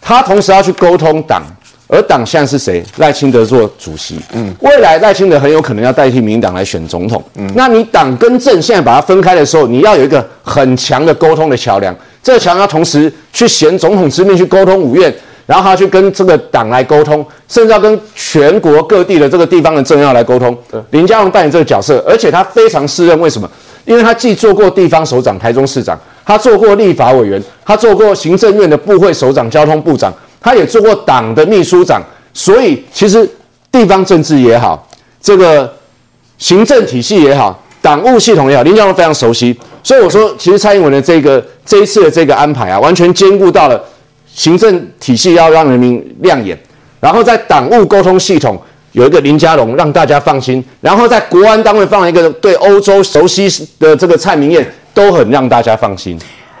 他同时要去沟通党。而党现在是谁？赖清德做主席。未来赖清德很有可能要代替民进党来选总统。那你党跟政现在把它分开的时候，你要有一个很强的沟通的桥梁。这个桥梁要同时去衔总统之命去沟通5院，然后他去跟这个党来沟通，甚至要跟全国各地的这个地方的政要来沟通。林佳龙扮演这个角色，而且他非常适任。为什么？因为他既做过地方首长、台中市长，他做过立法委员，他做过行政院的部会首长、交通部长。他也做过党的秘书长，所以其实地方政治也好，这个行政体系也好，党务系统也好，林佳龙非常熟悉。所以我说，其实蔡英文的这一次的这个安排啊，完全兼顾到了行政体系要让人民亮眼，然后在党务沟通系统有一个林佳龙让大家放心，然后在国安单位放了一个对欧洲熟悉的这个蔡明彦。都很让大家放心。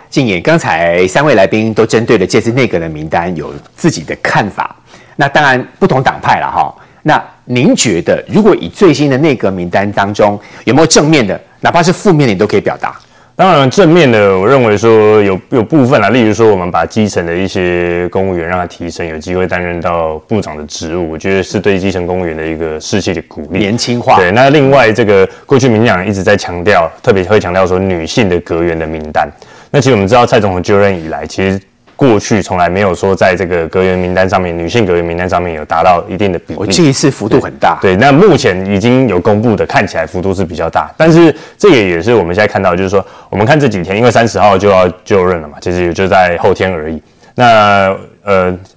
静言，刚才三位来宾都针对了这次内阁的名单有自己的看法，那当然不同党派了哈。那您觉得，如果以最新的内阁名单当中，有没有正面的，哪怕是负面的，你都可以表达？当然，正面的我认为说有部分啦，例如说我们把基层的一些公务员让他提升，有机会担任到部长的职务，我觉得是对基层公务员的一个士气的鼓励，年轻化。对，那另外这个过去民进党一直在强调，特别会强调说女性的阁员的名单。那其实我们知道蔡总统就任以来，其实过去从来没有说在这个阁员名单上面，女性阁员名单上面有达到一定的比例。我这一次幅度很大。对，那目前已经有公布的，看起来幅度是比较大。但是这也是我们现在看到，就是说，我们看这几天，因为30号就要就任了嘛，其实也就在后天而已。那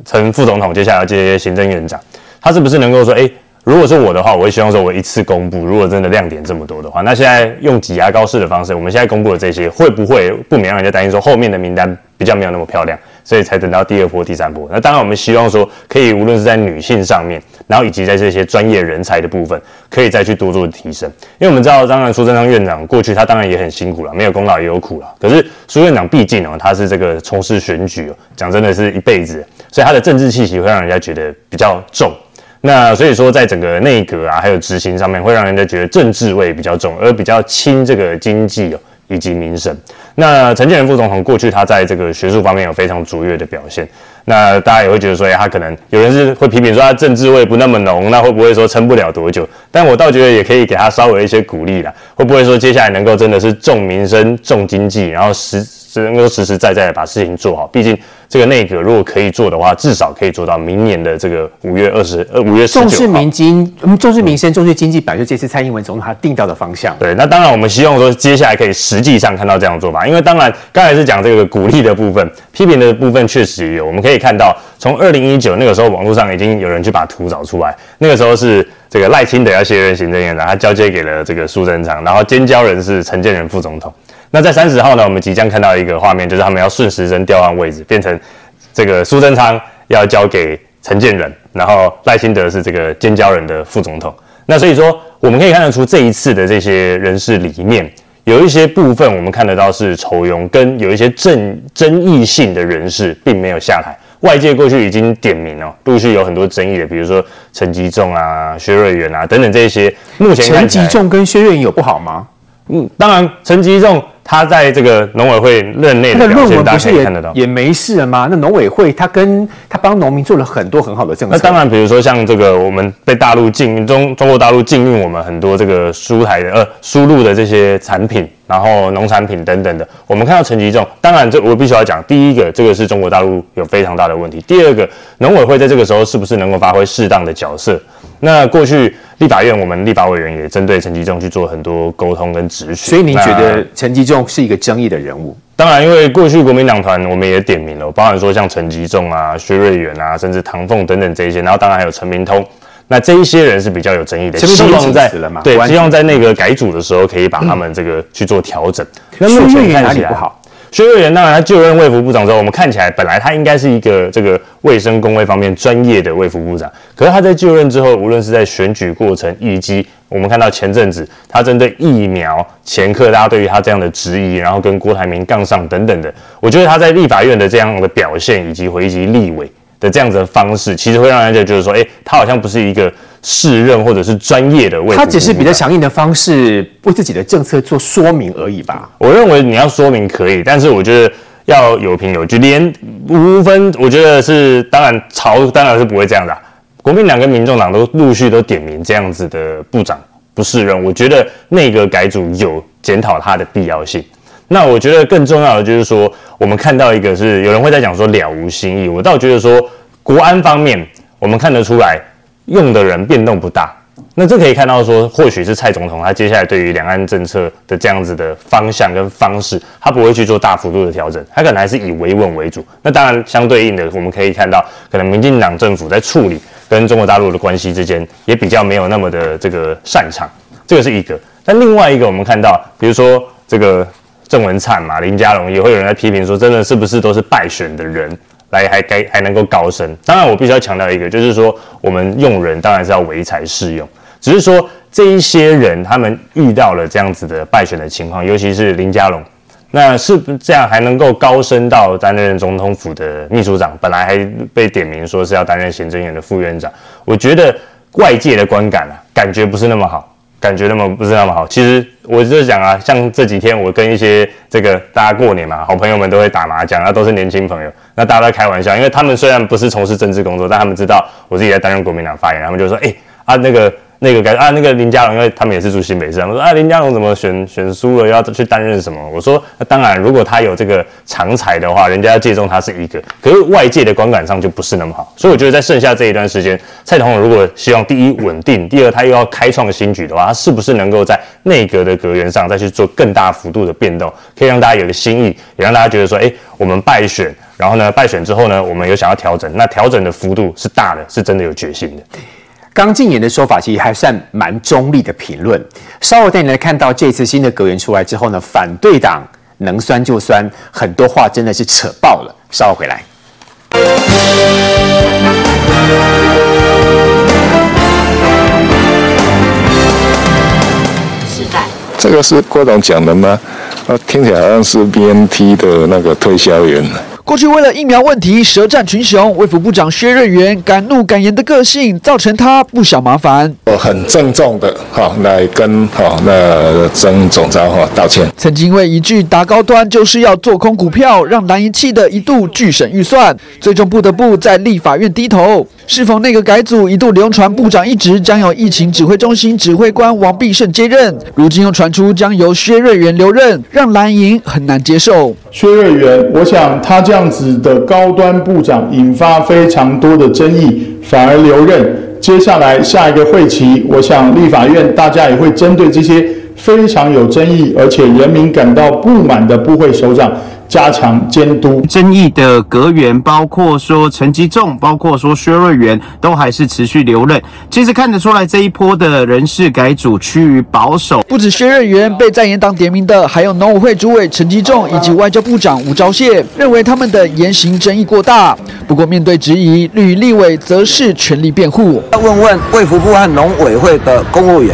陈副总统接下来要接行政院长，他是不是能够说，如果是我的话，我会希望说我一次公布。如果真的亮点这么多的话，那现在用挤牙膏式的方式，我们现在公布的这些，会不会不免让人家担心说后面的名单比较没有那么漂亮？所以才等到第二波、第三波。那当然，我们希望说，可以无论是在女性上面，然后以及在这些专业人才的部分，可以再去多做提升。因为我们知道，当然苏贞昌院长过去他当然也很辛苦了，没有功劳也有苦了。可是苏院长毕竟他是这个从事选举讲真的是一辈子，所以他的政治气息会让人家觉得比较重。那所以说，在整个内阁还有执行上面，会让人家觉得政治味比较重，而比较轻这个经济以及民生。那陈建仁副总统过去他在这个学术方面有非常卓越的表现，那大家也会觉得说，他可能有人是会批评说他政治味不那么浓，那会不会说撑不了多久？但我倒觉得也可以给他稍微一些鼓励啦，会不会说接下来能够真的是重民生、重经济，然后能够实实在在的把事情做好？毕竟这个内阁如果可以做的话，至少可以做到明年的这个5月19号。重视民生、重视经济，本来就这次蔡英文总统他定到的方向。对，那当然我们希望说接下来可以实际上看到这样的做法，因为当然刚才是讲这个鼓励的部分，批评的部分确实也有。我们可以看到，从2019那个时候，网络上已经有人去把图找出来，那个时候是这个赖清德要卸任行政院长，他交接给了这个苏贞昌，然后监交人是陈建仁副总统。那在30号呢，我们即将看到一个画面，就是他们要顺时针调换位置，变成这个苏贞昌要交给陈建仁，然后赖清德是这个监交人的副总统。那所以说，我们可以看得出这一次的这些人事里面，有一些部分我们看得到是酬庸，跟有一些争议性的人士并没有下台。外界过去已经点名了，陆续有很多争议的，比如说陈吉仲啊、薛瑞元啊等等这些。目前陈吉仲跟薛瑞元有不好吗？当然，陈吉仲他在这个农委会任内的表现，大家可以看得到，也没事了吗？那农委会他帮农民做了很多很好的政策。那当然，比如说像这个我们被大陆中国大陆禁运我们很多这个输入的这些产品，然后农产品等等的。我们看到陈吉仲，当然这我必须要讲，第一个这个是中国大陆有非常大的问题，第二个农委会在这个时候是不是能够发挥适当的角色？那过去立法院我们立法委员也针对陈吉仲去做很多沟通跟质询，所以您觉得陈吉仲是一个争议的人物？当然，因为过去国民党团我们也点名了，包含说像陈吉仲啊、薛瑞元啊，甚至唐凤等等这一些，然后当然还有陈明通，那这一些人是比较有争议的。希望在那个改组的时候可以把他们这个去做调整。那薛瑞元哪里不好？薛瑞元当然他就任卫福部长之后，我们看起来本来他应该是一个这个卫生公卫方面专业的卫福部长，可是他在就任之后，无论是在选举过程以及我们看到前阵子他针对疫苗前科大家对于他这样的质疑，然后跟郭台铭杠上等等的，我觉得他在立法院的这样的表现以及回击立委的这样子的方式，其实会让人家觉得说，他好像不是一个适任或者是专业的卫福部长，他只是比较强硬的方式为自己的政策做说明而已吧。我认为你要说明可以，但是我觉得要有凭有据，连无分，我觉得是当然是不会这样的。国民党跟民众党都陆续都点名这样子的部长不适任，我觉得内阁改组有检讨他的必要性。那我觉得更重要的就是说，我们看到一个是有人会在讲说了无新意，我倒觉得说国安方面我们看得出来。用的人变动不大，那这可以看到说，或许是蔡总统他接下来对于两岸政策的这样子的方向跟方式，他不会去做大幅度的调整，他可能还是以维稳为主。那当然，相对应的我们可以看到，可能民进党政府在处理跟中国大陆的关系之间，也比较没有那么的这个擅长，这个是一个。但另外一个，我们看到，比如说这个郑文灿嘛、林佳龙，也会有人在批评说，真的是不是都是败选的人？来还能够高升，当然我必须要强调一个，就是说我们用人当然是要唯才适用，只是说这一些人他们遇到了这样子的败选的情况，尤其是林佳龙，那是不这样还能够高升到担任总统府的秘书长，本来还被点名说是要担任行政院的副院长。我觉得外界的观感啊，感觉不是那么好，其实我就讲啊，像这几天我跟一些大家过年嘛，好朋友们都会打麻将，那都是年轻朋友，那大家都开玩笑，因为他们虽然不是从事政治工作，但他们知道我自己在担任国民党发言，他们就说，那个林佳龙，因为他们也是住新北市，我说林佳龙怎么选输了要去担任什么？我说当然，如果他有这个长才的话，人家要借重他是一个，可是外界的观感上就不是那么好，所以我觉得在剩下这一段时间，蔡总统如果希望第一稳定，第二他又要开创新局的话，他是不是能够在内阁的阁员上再去做更大幅度的变动，可以让大家有个新意，也让大家觉得说，我们败选，然后呢败选之后呢，我们有想要调整，那调整的幅度是大的，是真的有决心的。刚进言的说法其实还算蛮中立的评论。稍后带你来看到这次新的阁员出来之后呢，反对党能酸就酸，很多话真的是扯爆了。稍后回来。这个是郭董讲的吗？听起来好像是 BNT 的那个推销员。过去为了疫苗问题舌战群雄，卫福部长薛瑞元敢怒敢言的个性，造成他不小麻烦。我很郑重的来跟曾总召道歉。曾经因为一句打高端就是要做空股票，让蓝营气得一度拒审预算，最终不得不在立法院低头。是否内阁改组一度流传部长一职将由疫情指挥中心指挥官王必胜接任，如今又传出将由薛瑞元留任，让蓝营很难接受。薛瑞元，我想他这样子的高端部长引发非常多的争议，反而留任。接下来下一个会期，我想立法院大家也会针对这些非常有争议而且人民感到不满的部会首长加强监督。争议的阁员包括说陈吉仲，包括说薛瑞元，都还是持续留任。其实看得出来，这一波的人事改组趋于保守。不止薛瑞元被在野党点名的，还有农委会主委陈吉仲以及外交部长吴钊燮，认为他们的言行争议过大。不过面对质疑，绿立委则是全力辩护。要问问卫福部和农委会的公务员，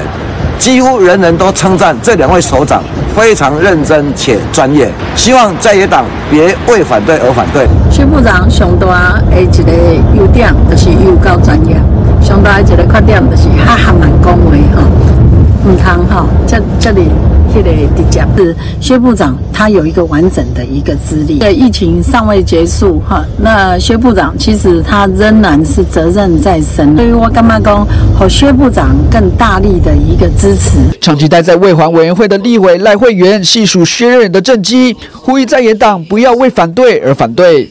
几乎人人都称赞这两位首长非常认真且专业，希望在野党别为反对而反对。薛部长上大的一个优点就是有够专业，上大的一个缺点就是还蛮讲话唔通这里薛部长他有一个完整的一个资历。疫情尚未结束那薛部长其实他仍然是责任在身，所以我感觉说和薛部长更大力的一个支持。长期待在卫环委员会的立委赖惠媛细数薛瑞元的政绩，呼吁在野党不要为反对而反对。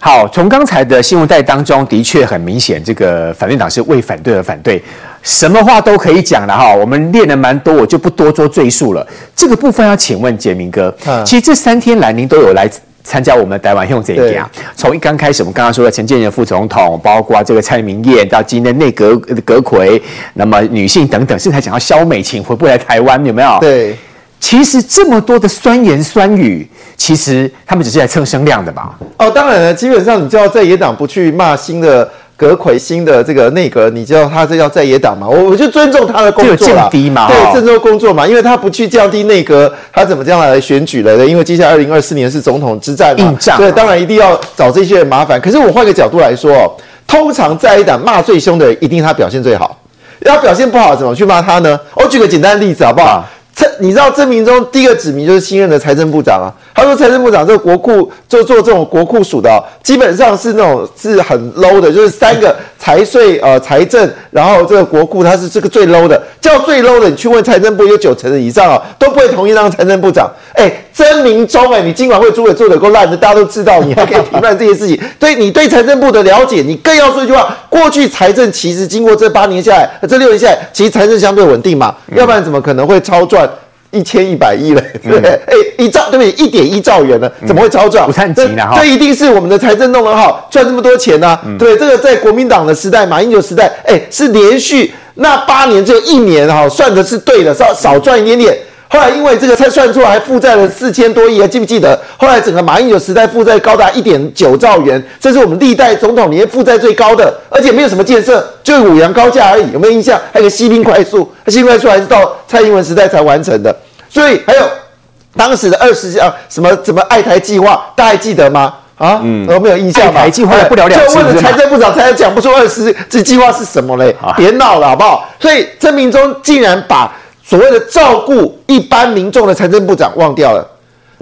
好，从刚才的新闻带当中的确很明显，这个反对党是为反对而反对，什么话都可以讲了哈，我们练了蛮多，我就不多做赘述了。这个部分要请问杰明哥，其实这3天来您都有来参加我们的台湾用这一家，从一刚开始我们刚刚说的陈建仁副总统，包括这个蔡明燕到今天内阁阁揆，那么女性等等，甚至还讲到萧美琴回不来台湾，有没有？对，其实这么多的酸言酸语，其实他们只是来蹭声量的吧？哦，当然了，基本上你就要在野党不去骂新的阁揆新的这个内阁，你知道他这叫在野党嘛？我就尊重他的工作啦，就有降低嘛，对，尊重工作嘛，因为他不去降低内阁，他怎么这样来选举来的？因为接下来2024年是总统之战嘛，所以当然一定要找这些人麻烦。可是我换个角度来说通常在野党骂最凶的人，一定他表现最好，他表现不好怎么去骂他呢？我举个简单的例子好不好？你知道郑明忠第一个指名就是新任的财政部长啊，他说财政部长这个国库就做这种国库署的基本上是那种是很 low 的，就是3个财税财政，然后这个国库它是这个最 low 的，叫最 low 的，你去问财政部有90%以上都不会同意当财政部长。曾明忠你金管会主委做得够烂的，大家都知道，你还可以评论这些事情，对你对财政部的了解，你更要说一句话，过去财政其实经过这8年下来，这6年下来，其实财政相对稳定嘛，要不然怎么可能会超赚1100亿了，对不对？对不对？1.1兆元了，怎么会超赚？不太急了这一定是我们的财政弄得好，赚这么多钱啊，对，这个在国民党的时代，马英九时代，是连续那8年只有1年算的是对的，少赚一点点。后来因为这个才算出来，还负债了4000多亿，还记不记得？后来整个马英九时代负债高达1.9兆元，这是我们历代总统里面负债最高的，而且没有什么建设，就是五羊高架而已，有没有印象？还有个西滨快速，西滨快速还是到蔡英文时代才完成的。所以还有当时的什么爱台计划，大家还记得吗？啊，我没有印象嘛。爱台计划不了了之，就问了财政部长，才讲不出20计划是什么嘞？别闹了，好不好？所以郑明忠竟然把所谓的照顾一般民众的财政部长忘掉了，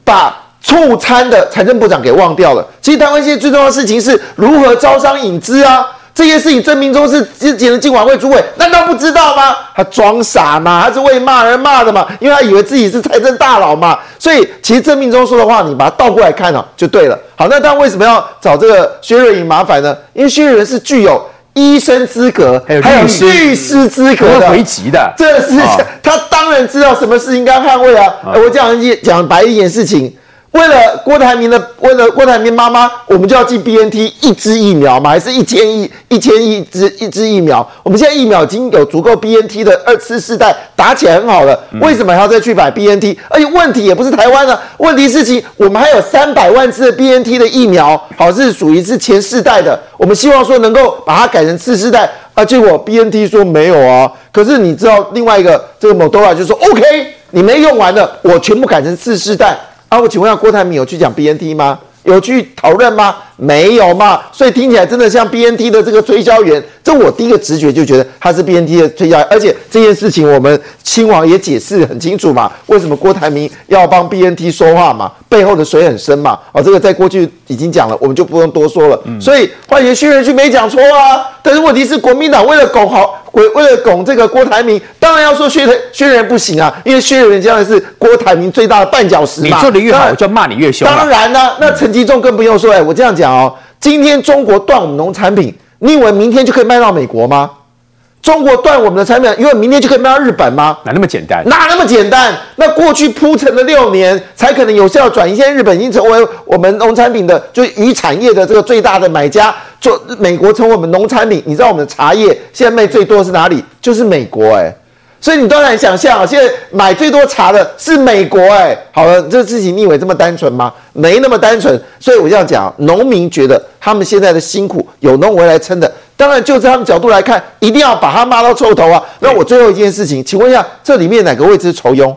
把促参的财政部长给忘掉了。其实台湾现在最重要的事情是如何招商引资啊，这些事情郑明忠是之前的经管会主委，难道不知道吗？他装傻嘛，他是为骂而骂的嘛，因为他以为自己是财政大佬嘛。所以其实郑明忠说的话，你把它倒过来看啊，就对了。好，那但为什么要找这个薛瑞颖麻烦呢？因为薛瑞颖是具有医生资格，还有律师资格的，回籍的，这是、他当然知道什么事应该捍卫啊。我讲白一点事情。为了郭台铭妈妈，我们就要进 BNT 一支疫苗嘛，还是一千亿支疫苗？我们现在疫苗已经有足够 BNT 的二次世代打起来很好了，为什么还要再去买 BNT？ 而且问题也不是台湾啊，问题事情我们还有300万支的 BNT 的疫苗，好是属于是前世代的，我们希望说能够把它改成次世代啊，结果 BNT 说没有啊，可是你知道另外一个这个 Moderna 就说 OK， 你没用完了，我全部改成次世代。啊、我请问一下，郭台铭有去讲 BNT 吗？有去讨论吗？没有嘛，所以听起来真的像 BNT 的这个推销员，这我第一个直觉就觉得他是 BNT 的推销员，而且这件事情我们亲王也解释很清楚嘛，为什么郭台铭要帮 BNT 说话嘛，背后的水很深嘛，哦，这个在过去已经讲了，我们就不用多说了。所以换言之，薛仁旭没讲错啊，但是问题是国民党为了拱好。为了拱这个郭台铭，当然要说薛仁不行啊，因为薛仁这样是郭台铭最大的绊脚石嘛。你做的越好，我就骂你越凶。当然啦、那陈吉仲更不用说。我这样讲哦，今天中国断我们农产品，你以为明天就可以卖到美国吗？中国断我们的产品，因为明天就可以卖到日本吗？哪那么简单？哪那么简单？那过去铺陈了6年，才可能有效转移。现在日本已经成为我们农产品的，就是渔产业的这个最大的买家。做美国成为我们农产品，你知道我们的茶叶现在卖最多的是哪里？就是美国哎。所以你当然想象啊，现在买最多茶的是美国哎。好了，这事情你以为这么单纯吗？没那么单纯。所以我这样讲，农民觉得他们现在的辛苦有农委来撑的。当然，就在他们角度来看，一定要把他骂到臭头啊！那我最后一件事情，请问一下，这里面哪个位置是仇庸？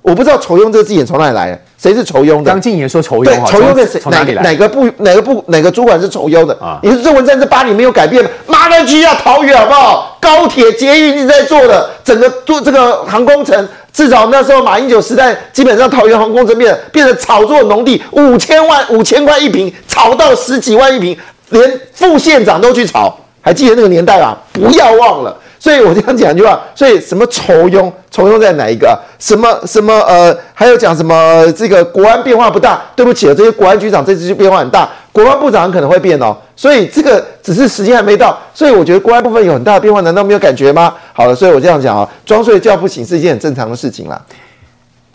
我不知道仇庸这个字眼从哪里来的，谁是仇庸的？张敬言说仇庸，对，仇庸的从哪里来？哪个主管是仇庸的？啊，你说郑文灿这8年没有改变吗？妈的去啊，桃园好不好？高铁、捷运一直在做的，整个做这个航空城，至少那时候马英九时代，基本上桃园航空城变成炒作农地，5000块一坪，炒到10几万一坪，连副县长都去炒。还记得那个年代吧？不要忘了。所以我这样讲一句话，所以什么仇庸在哪一个、什么还有讲什么这个国安变化不大，对不起了，这些国安局长这次就变化很大，国安部长可能会变哦。所以这个只是时间还没到，所以我觉得国安部分有很大的变化，难道没有感觉吗？好了，所以我这样讲啊，装睡觉不醒是一件很正常的事情啦。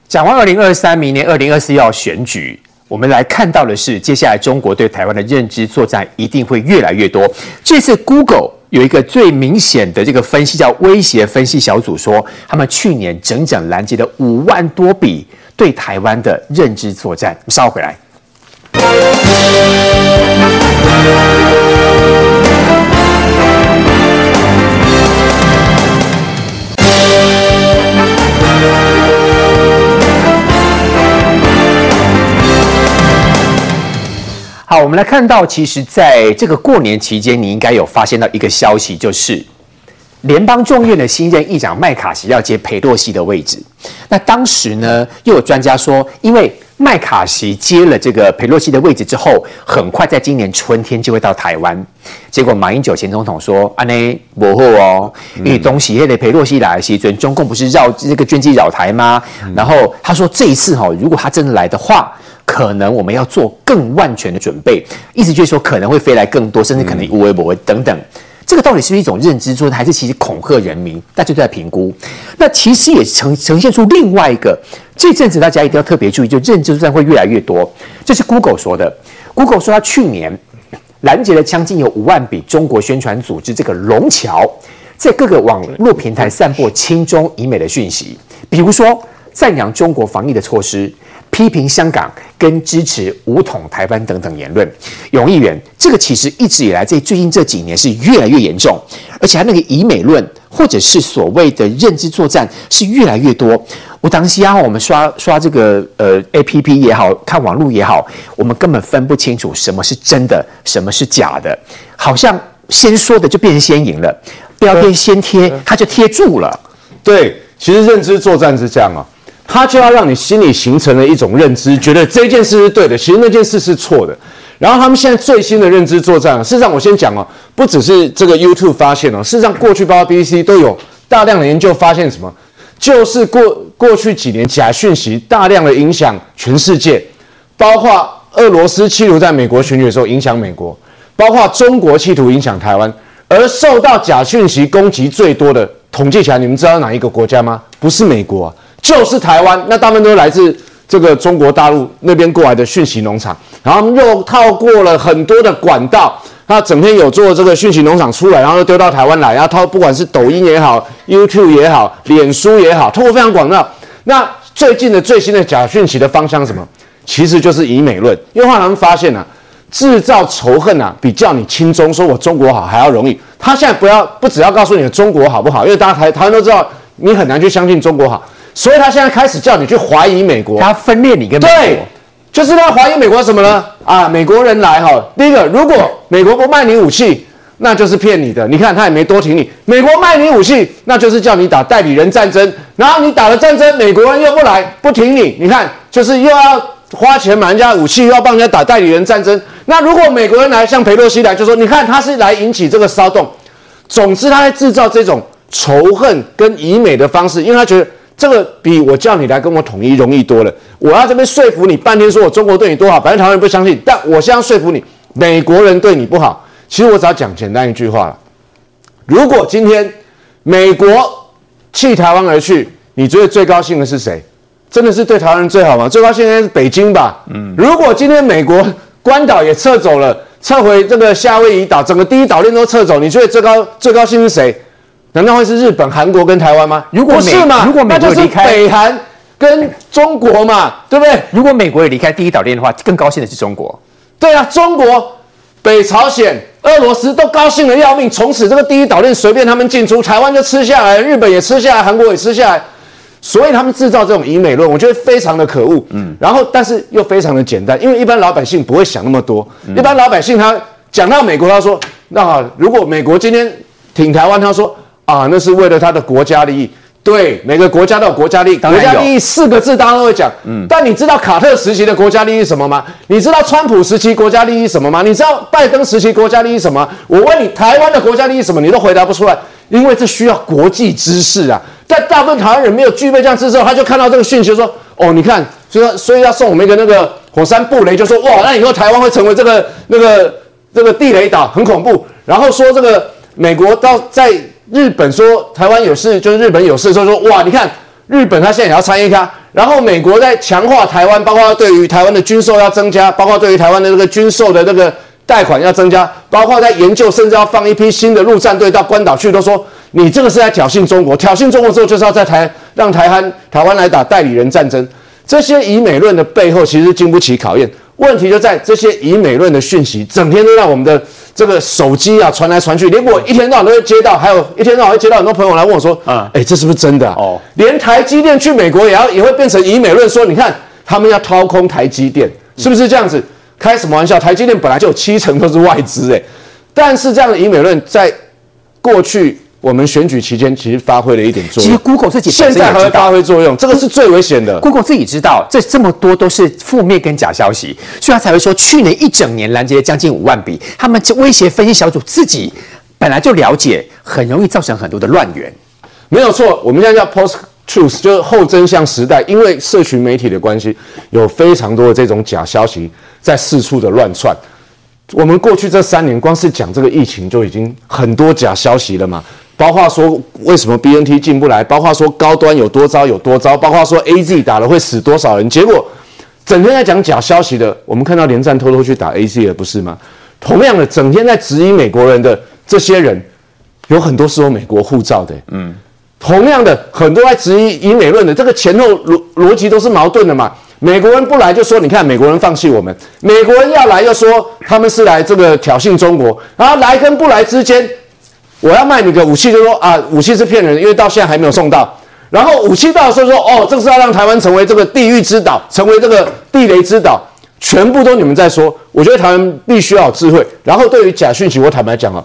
讲完2023，明年2024要选举。我们来看到的是，接下来中国对台湾的认知作战一定会越来越多。这次 Google 有一个最明显的这个分析叫威胁分析小组说，他们去年整整拦截了5万多笔对台湾的认知作战。我们稍后回来。好，我们来看到，其实在这个过年期间，你应该有发现到一个消息，就是联邦众院的新任议长麦卡锡要接裴洛西的位置。那当时呢，又有专家说，因为麦卡锡接了这个裴洛西的位置之后，很快在今年春天就会到台湾。结果马英九前总统说：“安内不好哦，因为东西那个裴洛西来的时候，中共不是绕这个军机绕台吗？”然后他说，这一次哈、如果他真的来的话。可能我们要做更万全的准备，意思就是说可能会飞来更多，甚至可能无微不微等等。这个到底是不是一种认知作战，还是其实恐吓人民？大家都在评估。那其实也呈现出另外一个，这阵子大家一定要特别注意，就认知作战会越来越多。这是 Google 说的。Google 说他去年拦截了将近有5万笔中国宣传组织这个龙桥在各个网络平台散播亲中以美的讯息，比如说赞扬中国防疫的措施。批评香港跟支持武统台湾等等言论。永议员，这个其实一直以来在最近这几年是越来越严重，而且他那个以美论或者是所谓的认知作战是越来越多。我当时啊，我们刷这个APP 也好，看网络也好，我们根本分不清楚什么是真的，什么是假的。好像先说的就变成先赢了，标签先贴，它就贴住了。对，其实认知作战是这样啊，它就要让你心里形成了一种认知，觉得这件事是对的，其实那件事是错的。然后他们现在最新的认知作战，事实上我先讲哦，不只是这个 YouTube 发现哦，事实上过去包括 BBC 都有大量的研究发现什么，就是过去几年假讯息大量的影响全世界，包括俄罗斯企图在美国选举的时候影响美国，包括中国企图影响台湾，而受到假讯息攻击最多的，统计起来你们知道哪一个国家吗？不是美国啊，就是台湾。那大部分都来自这个中国大陆那边过来的讯息农场，然后他们又透过了很多的管道，他整天有做这个讯息农场出来，然后又丢到台湾来，然后他不管是抖音也好 YouTube 也好脸书也好，透过非常广道。那最近的最新的假讯息的方向是什么？其实就是以美论，因为他们发现啊，制造仇恨啊，比较你亲中说我中国好还要容易。他现在不只要告诉你中国好不好，因为大家台湾都知道你很难去相信中国好，所以他现在开始叫你去怀疑美国，他分裂你跟美国。对，就是他怀疑美国什么呢？啊，美国人来哈，第一个，如果美国不卖你武器，那就是骗你的。你看他也没多挺你，美国卖你武器，那就是叫你打代理人战争，然后你打了战争，美国人又不来不挺你，你看就是又要花钱买人家武器，又要帮人家打代理人战争。那如果美国人来，像裴洛西来，就说你看他是来引起这个骚动。总之，他在制造这种仇恨跟以美的方式，因为他觉得，这个比我叫你来跟我统一容易多了。我要这边说服你半天，说我中国对你多好，反正台湾人不相信。但我现在说服你，美国人对你不好。其实我只要讲简单一句话了：如果今天美国弃台湾而去，你觉得最高兴的是谁？真的是对台湾人最好吗？最高兴的是北京吧。嗯。如果今天美国关岛也撤走了，撤回这个夏威夷岛，整个第一岛链都撤走，你觉得最高兴是谁？难道会是日本、韩国跟台湾吗？不是嘛，那就是北韩跟中国嘛，对不对？如果美国也离开第一岛链的话，更高兴的是中国。对啊，中国、北朝鲜、俄罗斯都高兴的要命，从此这个第一岛链随便他们进出，台湾就吃下来，日本也吃下来，韩国也吃下来。所以他们制造这种以美论，我觉得非常的可恶。嗯，然后但是又非常的简单，因为一般老百姓不会想那么多。一般老百姓他讲到美国，他说：“那好，如果美国今天挺台湾，他说。”啊，那是为了他的国家利益。对，每个国家都有国家利益，国家利益四个字大家都会讲。嗯，但你知道卡特时期的国家利益是什么吗？你知道川普时期国家利益是什么吗？你知道拜登时期国家利益是什么？我问你，台湾的国家利益是什么，你都回答不出来，因为这需要国际知识啊。但大部分台湾人没有具备这样知识后，他就看到这个讯息就说：“哦，你看，所以要送我们一个那个火山布雷，就说哇，那以后台湾会成为这个地雷岛，很恐怖。”然后说这个美国在日本说台湾有事，就是日本有事，说哇，你看日本他现在也要参与它。然后美国在强化台湾，包括对于台湾的军售要增加，包括对于台湾的这个军售的那个贷款要增加，包括在研究甚至要放一批新的陆战队到关岛去，都说你这个是在挑衅中国，挑衅中国之后就是要在让台湾来打代理人战争。这些以美论的背后其实经不起考验，问题就在这些以美论的讯息整天都让我们的这个手机啊传来传去，连我一天到晚都会接到，还有一天到晚会接到很多朋友来问我说：“这是不是真的啊？”哦，连台积电去美国也会变成以美论，说你看他们要掏空台积电，是不是这样子？开什么玩笑？台积电本来就有70%都是外资哎，但是这样的以美论在过去我们选举期间其实发挥了一点作用。其实 Google 自己现在还会发挥作用，这个是最危险的。Google 自己知道，这么多都是负面跟假消息，所以他才会说去年一整年拦截了将近5万笔。他们威胁分析小组自己本来就了解，很容易造成很多的乱源。没有错，我们现在叫 post truth， 就是后真相时代，因为社群媒体的关系，有非常多的这种假消息在四处的乱窜。我们过去这3年，光是讲这个疫情就已经很多假消息了嘛。包括说为什么 BNT 进不来，包括说高端有多糟，包括说 AZ 打了会死多少人，结果整天在讲假消息的，我们看到连战偷偷去打 AZ 了，不是吗？同样的，整天在质疑美国人的这些人，有很多是有美国护照的。嗯，同样的，很多在质疑以美论的，这个前后逻辑都是矛盾的嘛。美国人不来就说，你看美国人放弃我们；美国人要来又说他们是来这个挑衅中国。然后来跟不来之间，我要卖你个武器，就说啊，武器是骗人，因为到现在还没有送到。然后武器到的时候说，哦，这是要让台湾成为这个地狱之岛，成为这个地雷之岛，全部都你们在说。我觉得台湾必须要有智慧。然后对于假讯息，我坦白讲啊，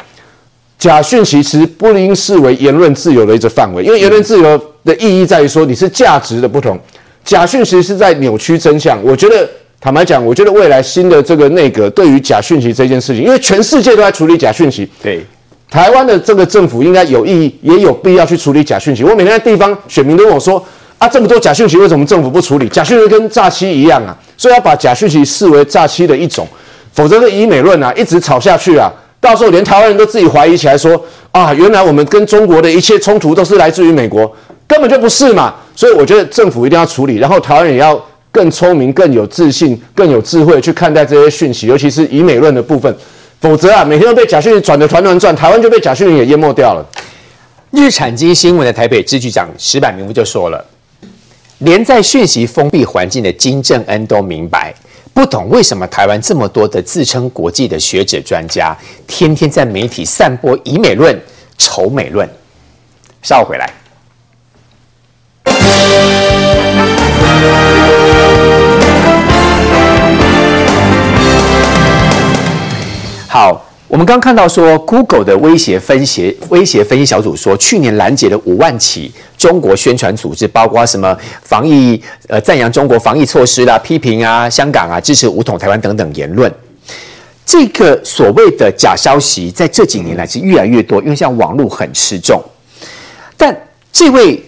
假讯息其实不应视为言论自由的一个范围，因为言论自由的意义在于说你是价值的不同。假讯息是在扭曲真相，我觉得坦白讲，我觉得未来新的这个内阁对于假讯息这件事情，因为全世界都在处理假讯息，对台湾的这个政府应该有意义，也有必要去处理假讯息。我每天在地方选民都问我说：“啊，这么多假讯息，为什么政府不处理？假讯息跟诈欺一样啊，所以要把假讯息视为诈欺的一种，否则以美论啊，一直吵下去啊，到时候连台湾人都自己怀疑起来说啊，原来我们跟中国的一切冲突都是来自于美国。”根本就不是嘛，所以我觉得政府一定要处理，然后台湾人也要更聪明、更有自信、更有智慧去看待这些讯息，尤其是以美论的部分，否则啊，每天都被假讯息转得团团转，台湾就被假讯息也淹没掉了。日产经新闻的台北支局长石柏明夫就说了，连在讯息封闭环境的金正恩都明白，不懂为什么台湾这么多的自称国际的学者专家，天天在媒体散播以美论、仇美论。稍后回来。好，我们刚看到说 Google 的威胁分析小组说，去年拦截了5万起中国宣传组织，包括什么防疫赞扬中国防疫措施啦、批评啊香港啊、支持武统台湾等等言论。这个所谓的假消息在这几年来是越来越多，因为像网络很吃重。但这位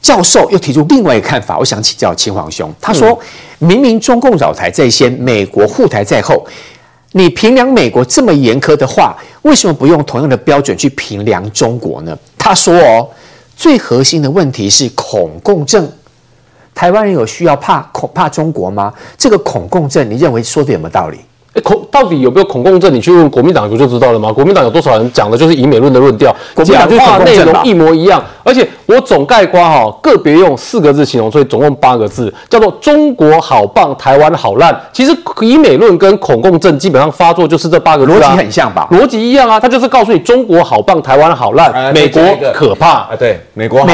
教授又提出另外一个看法，我想请教清煌兄。他说，明明中共扰台在先，美国护台在后，你评量美国这么严苛的话，为什么不用同样的标准去评量中国呢？他说哦，最核心的问题是恐共症。台湾人有需要怕中国吗？这个恐共症，你认为说的有没有道理？到底有没有恐共症？你去问国民党不就知道了吗？国民党有多少人讲的就是以美论的论调，讲话内容一模一样。而且我总概括哈，个别用4个字形容，所以总共8个字，叫做“中国好棒，台湾好烂”。其实以美论跟恐共症基本上发作就是这8个字、啊，逻辑很像吧？逻辑一样啊，他就是告诉你中国好棒，台湾好烂、美国可怕啊，对，美国好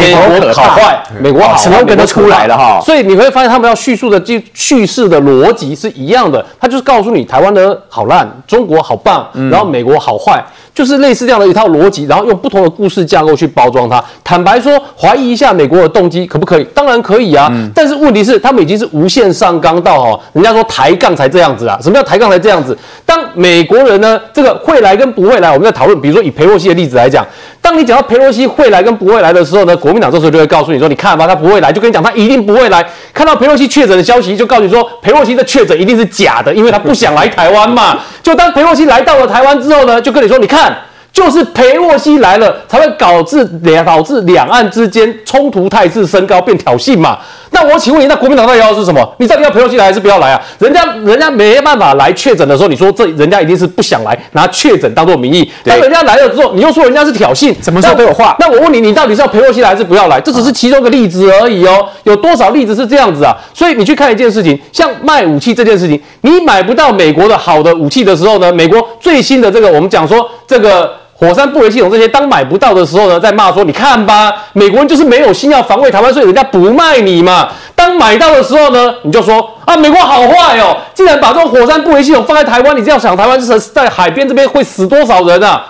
坏，美国好坏，slogan都出来了哈。所以你会发现他们要叙事的逻辑是一样的，他就是告诉你台湾的好烂，中国好棒，然后美国好坏，就是类似这样的一套逻辑，然后用不同的故事架构去包装它。坦白说，怀疑一下美国的动机可不可以？当然可以啊，但是问题是他们已经是无限上纲到人家说抬杠才这样子啊。什么叫抬杠才这样子？当美国人呢，这个会来跟不会来，我们在讨论，比如说以裴洛西的例子来讲，当你讲到裴洛西会来跟不会来的时候呢，国民党这时候就会告诉你说，你看吧，他不会来，就跟你讲他一定不会来。看到裴洛西确诊的消息，就告诉你说，裴洛西的确诊一定是假的，因为他不想来台湾嘛。就当裴洛西来到了台湾之后呢，就跟你说，你看。就是裴洛西来了，才会导致两岸之间冲突态势升高，变挑衅嘛。那我请问你，那国民党到底要的是什么？你到底要裴洛西来还是不要来啊？人家没办法来确诊的时候，你说这人家一定是不想来，拿确诊当作名义。当人家来了之后，你又说人家是挑衅，怎么说都有话。那我问你，你到底是要裴洛西来还是不要来？这只是其中一个例子而已哦。有多少例子是这样子啊？所以你去看一件事情，像卖武器这件事情，你买不到美国的好的武器的时候呢，美国最新的这个我们讲说这个。火山布雷系统这些，当买不到的时候呢，在骂说：“你看吧，美国人就是没有心要防卫台湾，所以人家不卖你嘛。”当买到的时候呢，你就说：“啊，美国好坏哦，竟然把这种火山布雷系统放在台湾，你这样想，台湾是在海边这边会死多少人啊？”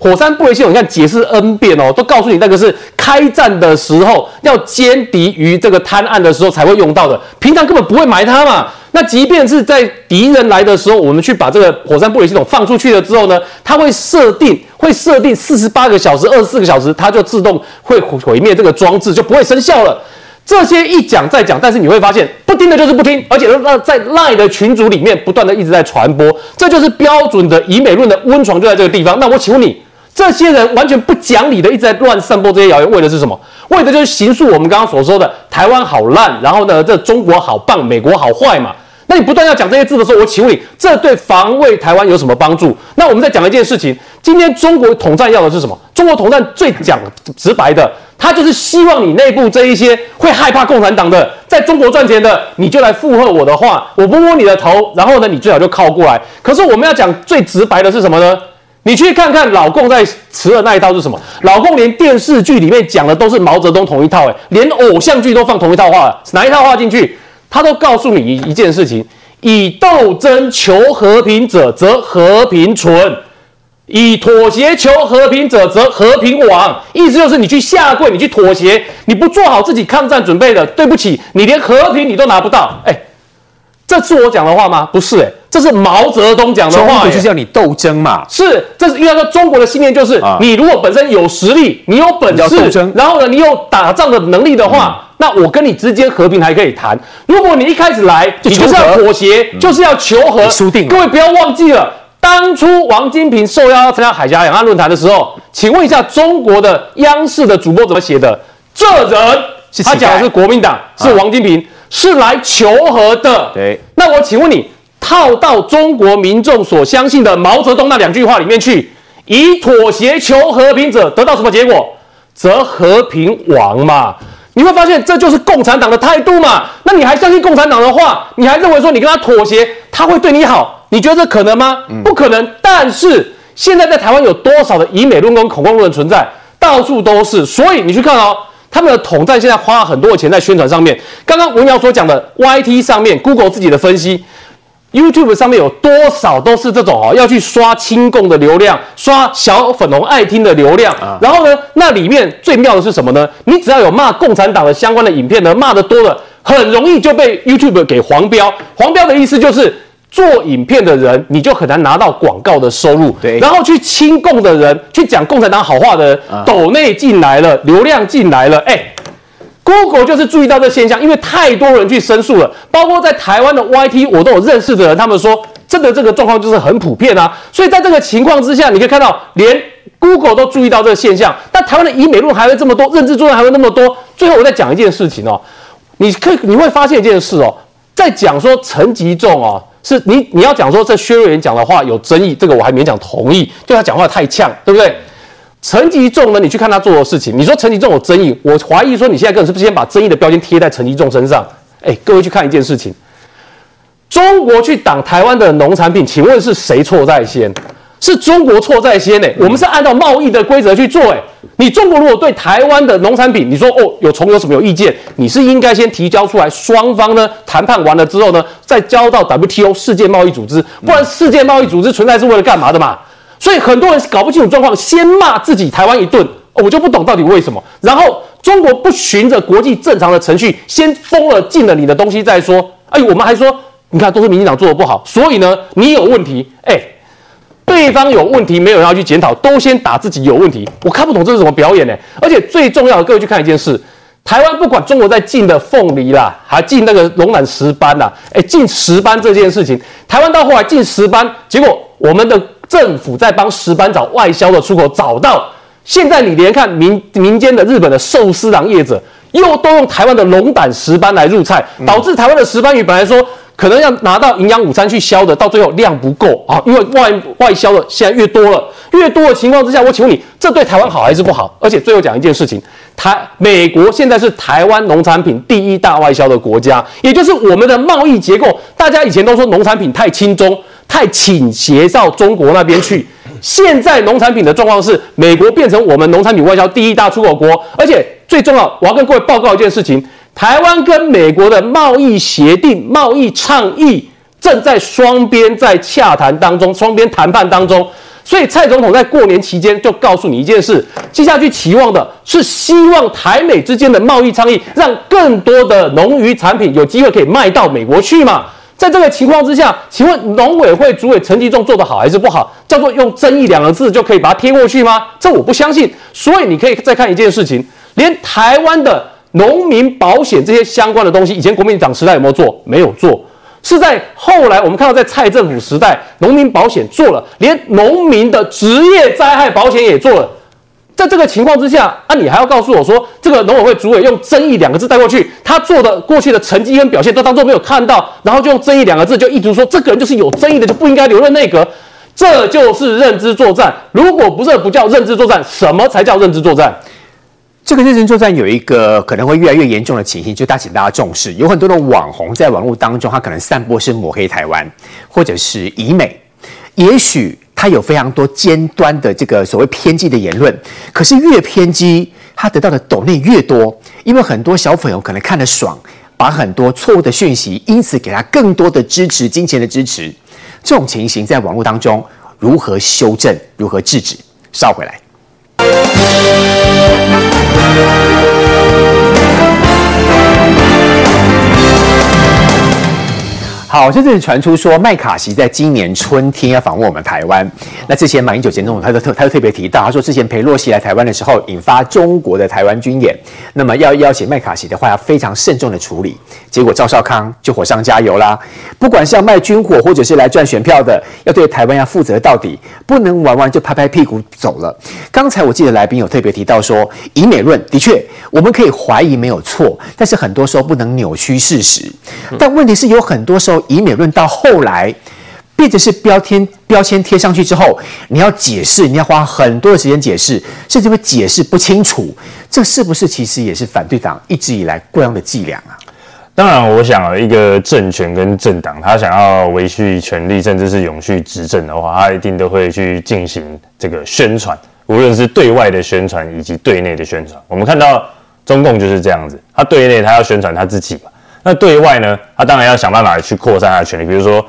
火山布雷系统，你看解释 N 遍哦，都告诉你那个是开战的时候要歼敌于这个滩岸的时候才会用到的，平常根本不会埋它嘛。那即便是在敌人来的时候，我们去把这个火山布雷系统放出去了之后呢，它会设定48个小时、24个小时，它就自动会毁灭这个装置，就不会生效了。这些一讲再讲，但是你会发现不听的就是不听，而且在 LINE 的群组里面不断的一直在传播，这就是标准的以美论的温床就在这个地方。那我请问你。这些人完全不讲理的，一直在乱散播这些谣言，为的是什么？为的就是形塑我们刚刚所说的台湾好烂，然后呢，这中国好棒，美国好坏嘛。那你不断要讲这些字的时候，我请问你，这对防卫台湾有什么帮助？那我们再讲一件事情，今天中国统战要的是什么？中国统战最讲直白的，他就是希望你内部这一些会害怕共产党的，在中国赚钱的，你就来附和我的话，我不摸你的头，然后呢，你最好就靠过来。可是我们要讲最直白的是什么呢？你去看看老共在吃的那一套是什么？老共连电视剧里面讲的都是毛泽东同一套，连偶像剧都放同一套话了，哪一套话进去？他都告诉你一件事情：以斗争求和平者，则和平存；以妥协求和平者，则和平亡。意思就是你去下跪，你去妥协，你不做好自己抗战准备的，对不起，你连和平你都拿不到。这是我讲的话吗？不是，这是毛泽东讲的话。中国是叫你斗争嘛？是，这是因为他说中国的信念就是，你如果本身有实力，你有本事，然后呢，你有打仗的能力的话，那我跟你之间和平还可以谈。如果你一开始来，你就是要妥协，就是要求和，输定了。各位不要忘记了，当初王金平受邀参加海峡两岸论坛的时候，请问一下中国的央视的主播怎么写的？这人，他讲的是国民党，是王金平。是来求和的。对，那我请问你，套到中国民众所相信的毛泽东那两句话里面去，以妥协求和平者，得到什么结果？则和平亡嘛。你会发现，这就是共产党的态度嘛。那你还相信共产党的话，你还认为说你跟他妥协，他会对你好？你觉得这可能吗？不可能。但是现在在台湾有多少的以美论跟恐共论存在，到处都是。所以你去看哦。他们的统战现在花了很多的钱在宣传上面。刚刚文瑶所讲的 YT 上面 ，Google 自己的分析 ，YouTube 上面有多少都是这种要去刷亲共的流量，刷小粉红爱听的流量。然后呢，那里面最妙的是什么呢？你只要有骂共产党的相关的影片呢，骂得多了，很容易就被 YouTube 给黄标。黄标的意思就是。做影片的人，你就很难拿到广告的收入。对，然后去亲共的人，去讲共产党好话的人，抖内进来了，流量进来了。Google 就是注意到这现象，因为太多人去申诉了，包括在台湾的 YT， 我都有认识的人，他们说真的这个状况就是很普遍啊。所以在这个情况之下，你可以看到连 Google 都注意到这个现象，但台湾的以美论还会这么多，认知作战还会那么多。最后我再讲一件事情哦，你会发现一件事哦，在讲说陈吉仲哦。是你要讲说这薛瑞元讲的话有争议，这个我还勉强同意，对他讲话太呛，对不对？陈吉仲呢，你去看他做的事情，你说陈吉仲有争议，我怀疑说你现在根本是不是先把争议的标签贴在陈吉仲身上？各位去看一件事情，中国去挡台湾的农产品，请问是谁错在先？是中国错在先。我们是按照贸易的规则去做。你中国如果对台湾的农产品，你说有什么有意见，你是应该先提交出来，双方呢谈判完了之后呢，再交到 WTO 世界贸易组织，不然世界贸易组织存在是为了干嘛的嘛？所以很多人搞不清楚状况，先骂自己台湾一顿，我就不懂到底为什么。然后中国不循着国际正常的程序，先封了禁了你的东西再说。我们还说你看都是民进党做的不好，所以呢你有问题。对方有问题，没有人要去检讨，都先打自己有问题。我看不懂这是什么表演呢？而且最重要的，各位去看一件事：台湾不管中国在禁的凤梨啦，还禁那个龙眼石斑啦，禁石斑这件事情，台湾到后来禁石斑，结果我们的政府在帮石斑找外销的出口，找到现在你连看民间的日本的寿司郎业者，又都用台湾的龙胆石斑来入菜，导致台湾的石斑鱼本来说。可能要拿到营养午餐去销的，到最后量不够啊，因为外销的现在越多了，越多的情况之下，我请问你，这对台湾好还是不好？而且最后讲一件事情，美国现在是台湾农产品第一大外销的国家，也就是我们的贸易结构，大家以前都说农产品太轻中，太倾斜到中国那边去。现在农产品的状况是，美国变成我们农产品外销第一大出口国，而且最重要，我要跟各位报告一件事情。台湾跟美国的贸易协定、贸易倡议正在双边在洽谈当中、双边谈判当中，所以蔡总统在过年期间就告诉你一件事：接下去期望的是希望台美之间的贸易倡议，让更多的农渔产品有机会可以卖到美国去嘛。在这个情况之下，请问农委会主委陈吉仲做得好还是不好？叫做用争议两个字就可以把它贴过去吗？这我不相信。所以你可以再看一件事情，连台湾的。农民保险这些相关的东西，以前国民党时代有没有做？没有做，是在后来我们看到在蔡政府时代，农民保险做了，连农民的职业灾害保险也做了。在这个情况之下，啊，你还要告诉我说，这个农委会主委用争议2个字带过去，他做的过去的成绩跟表现都当作没有看到，然后就用争议2个字就一直说这个人就是有争议的，就不应该留任内阁。这就是认知作战。如果不是不叫认知作战，什么才叫认知作战？这个认知作战有一个可能会越来越严重的情形，就请大家重视。有很多的网红在网络当中，他可能散播是抹黑台湾，或者是以美，也许他有非常多尖端的这个所谓偏激的言论。可是越偏激，他得到的抖内越多，因为很多小粉红可能看得爽，把很多错误的讯息，因此给他更多的支持，金钱的支持。这种情形在网络当中如何修正，如何制止？稍回来。好，这次传出说麦卡锡在今年春天要访问我们台湾。那之前马英九前总统他就特别提到，他说之前裴洛西来台湾的时候，引发中国的台湾军演，那么要邀请麦卡锡的话，要非常慎重的处理。结果赵少康就火上加油啦，不管是要卖军火或者是来赚选票的，要对台湾要负责到底，不能玩完就拍拍屁股走了。刚才我记得来宾有特别提到说，以美论的确我们可以怀疑没有错，但是很多时候不能扭曲事实。但问题是有很多时候。以美论到后来变成是标签贴上去之后，你要解释，你要花很多的时间解释，甚至会解释不清楚。这是不是其实也是反对党一直以来惯用的伎俩啊？当然，我想一个政权跟政党，他想要维系权力，甚至是永续执政的话，他一定都会去进行这个宣传，无论是对外的宣传以及对内的宣传。我们看到中共就是这样子，他对内他要宣传他自己嘛。那对外呢，他当然要想办法去扩散他的权力，比如说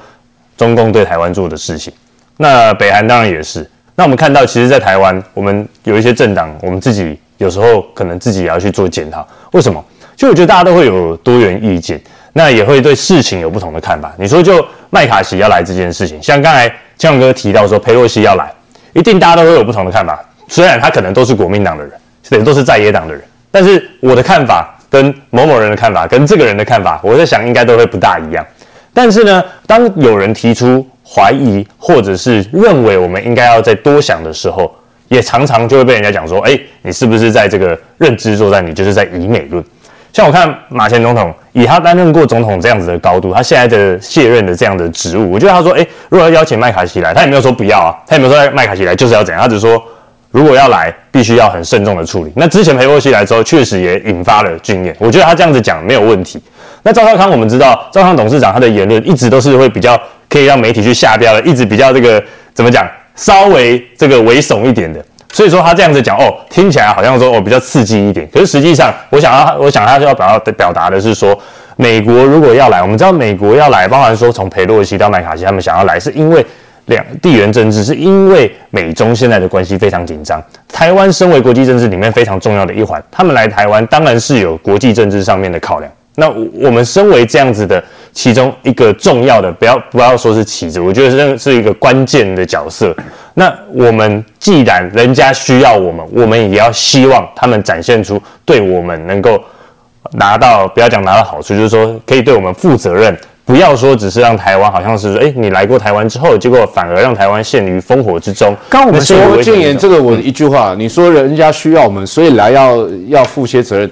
中共对台湾做的事情，那北韩当然也是。那我们看到，其实，在台湾，我们有一些政党，我们自己有时候可能自己也要去做检讨。为什么？其实我觉得大家都会有多元意见，那也会对事情有不同的看法。你说，就麦卡锡要来这件事情，像刚才强哥提到说裴洛西要来，一定大家都会有不同的看法。虽然他可能都是国民党的人，也都是在野党的人，但是我的看法。跟某某人的看法，跟这个人的看法，我在想应该都会不大一样。但是呢，当有人提出怀疑，或者是认为我们应该要再多想的时候，也常常就会被人家讲说：“哎，你是不是在这个认知作战？你就是在以美论。”像我看马前总统，以他担任过总统这样子的高度，他现在的卸任的这样的职务，我觉得他说：“哎，如果要邀请麦卡锡来，他也没有说不要啊，他也没有说麦卡锡来就是要怎样，他只说。”如果要来，必须要很慎重的处理。那之前裴洛西来之后，确实也引发了军演，我觉得他这样子讲没有问题。那赵少康，我们知道赵少康董事长他的言论一直都是会比较可以让媒体去下标的，一直比较这个怎么讲，稍微这个猥琐一点的。所以说他这样子讲哦，听起来好像说哦比较刺激一点，可是实际上，我想他就要表达的是说，美国如果要来，我们知道美国要来，包含说从裴洛西到麦卡锡他们想要来，是因为。地缘政治是因为美中现在的关系非常紧张，台湾身为国际政治里面非常重要的一环，他们来台湾当然是有国际政治上面的考量。那我们身为这样子的其中一个重要的，不要说是棋子，我觉得是一个关键的角色。那我们既然人家需要我们，我们也要希望他们展现出对我们能够拿到，不要讲拿到好处，就是说可以对我们负责任。不要说只是让台湾好像是说，你来过台湾之后，结果反而让台湾陷于烽火之中。刚我们说建言这个，我一句话，你说人家需要我们，所以来要负些责任。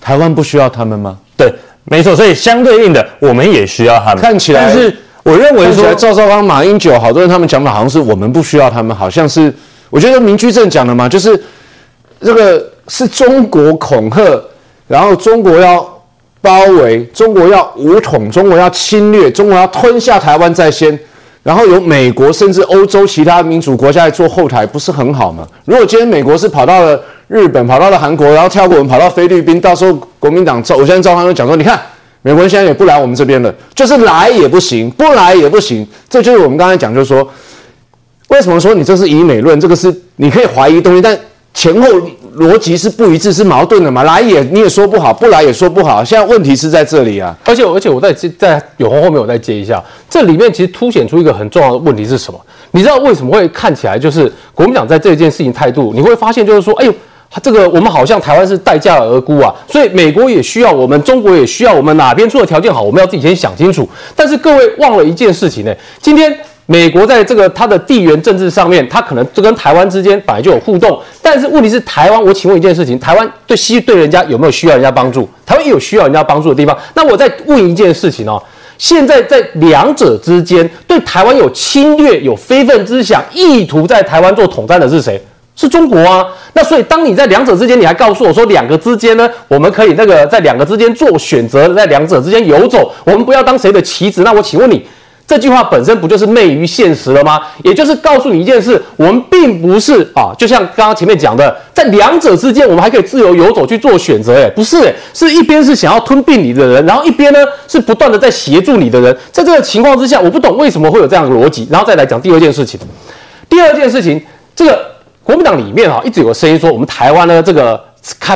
台湾不需要他们吗？对，没错。所以相对应的，我们也需要他们。看起来，但是我认为说，赵少康、马英九，好多人他们讲法好像是我们不需要他们，好像是我觉得民居正讲的嘛，就是这个是中国恐吓，然后中国要。包围中国要武统，中国要侵略，中国要吞下台湾在先，然后由美国甚至欧洲其他民主国家来做后台，不是很好吗？如果今天美国是跑到了日本，跑到了韩国，然后跳过我们跑到菲律宾，到时候国民党，我现在赵康就讲说，你看美国人现在也不来我们这边了，就是来也不行，不来也不行，这就是我们刚才讲，就是说为什么说你这是以美论，这个是你可以怀疑东西，但前后逻辑是不一致，是矛盾的嘛？来也你也说不好，不来也说不好。现在问题是在这里啊！而且我在有红后面我再接一下，这里面其实凸显出一个很重要的问题是什么？你知道为什么会看起来就是国民党在这件事情态度，你会发现就是说，哎呦，这个我们好像台湾是待价而沽啊，所以美国也需要我们，中国也需要我们，哪边出的条件好，我们要自己先想清楚。但是各位忘了一件事情呢，今天。美国在这个它的地缘政治上面，它可能就跟台湾之间本来就有互动，但是问题是台湾，我请问一件事情，台湾对人家有没有需要人家帮助？台湾也有需要人家帮助的地方。那我再问一件事情哦，现在在两者之间对台湾有侵略、有非分之想，意图在台湾做统战的是谁？是中国啊。那所以当你在两者之间，你还告诉我说两个之间呢，我们可以那个在两个之间做选择，在两者之间游走，我们不要当谁的棋子。那我请问你，这句话本身不就是昧于现实了吗？也就是告诉你一件事，我们并不是啊，就像刚刚前面讲的，在两者之间我们还可以自由游走去做选择，不是是一边是想要吞并你的人，然后一边呢是不断的在协助你的人。在这个情况之下，我不懂为什么会有这样的逻辑。然后再来讲第二件事情，这个国民党里面一直有个声音说，我们台湾呢这个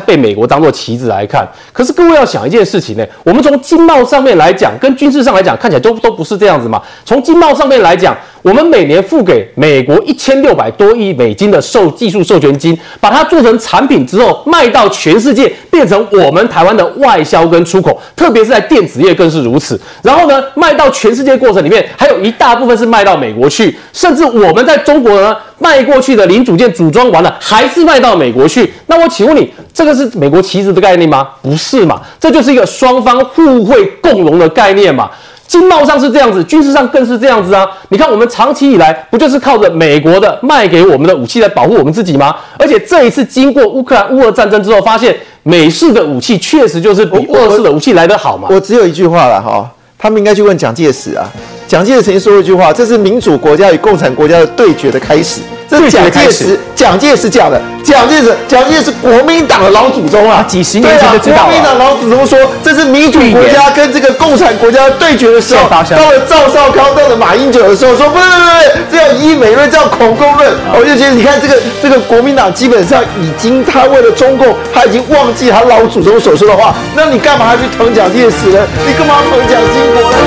被美国当作棋子来看，可是各位要想一件事情呢，我们从经贸上面来讲，跟军事上来讲，看起来都不是这样子嘛。从经贸上面来讲，我们每年付给美国1600多亿美金的技术授权金，把它做成产品之后卖到全世界，变成我们台湾的外销跟出口，特别是在电子业更是如此。然后呢，卖到全世界过程里面，还有一大部分是卖到美国去，甚至我们在中国呢卖过去的零组件组装完了，还是卖到美国去。那我请问你，这个是美国棋子的概念吗？不是嘛，这就是一个双方互惠共荣的概念嘛。经贸上是这样子，军事上更是这样子啊！你看，我们长期以来不就是靠着美国的卖给我们的武器来保护我们自己吗？而且这一次经过乌克兰乌俄战争之后，发现美式的武器确实就是比俄式的武器来得好嘛。我只有一句话啦，他们应该去问蒋介石啊。蒋介石曾经说过一句话，这是民主国家与共产国家的对决的开始。这是蒋介石讲的。蒋介石国民党的老祖宗啊，几十年前就知道了。国民党老祖宗说，这是民主国家跟这个共产国家对决的时候。到了赵少康，到了马英九的时候，说不，这要以美论，这要恐共论。我就觉得，你看这个国民党基本上已经，他为了中共，他已经忘记他老祖宗所说的话。那你干嘛还去捧蒋介石呢？你干嘛捧蒋经国呢？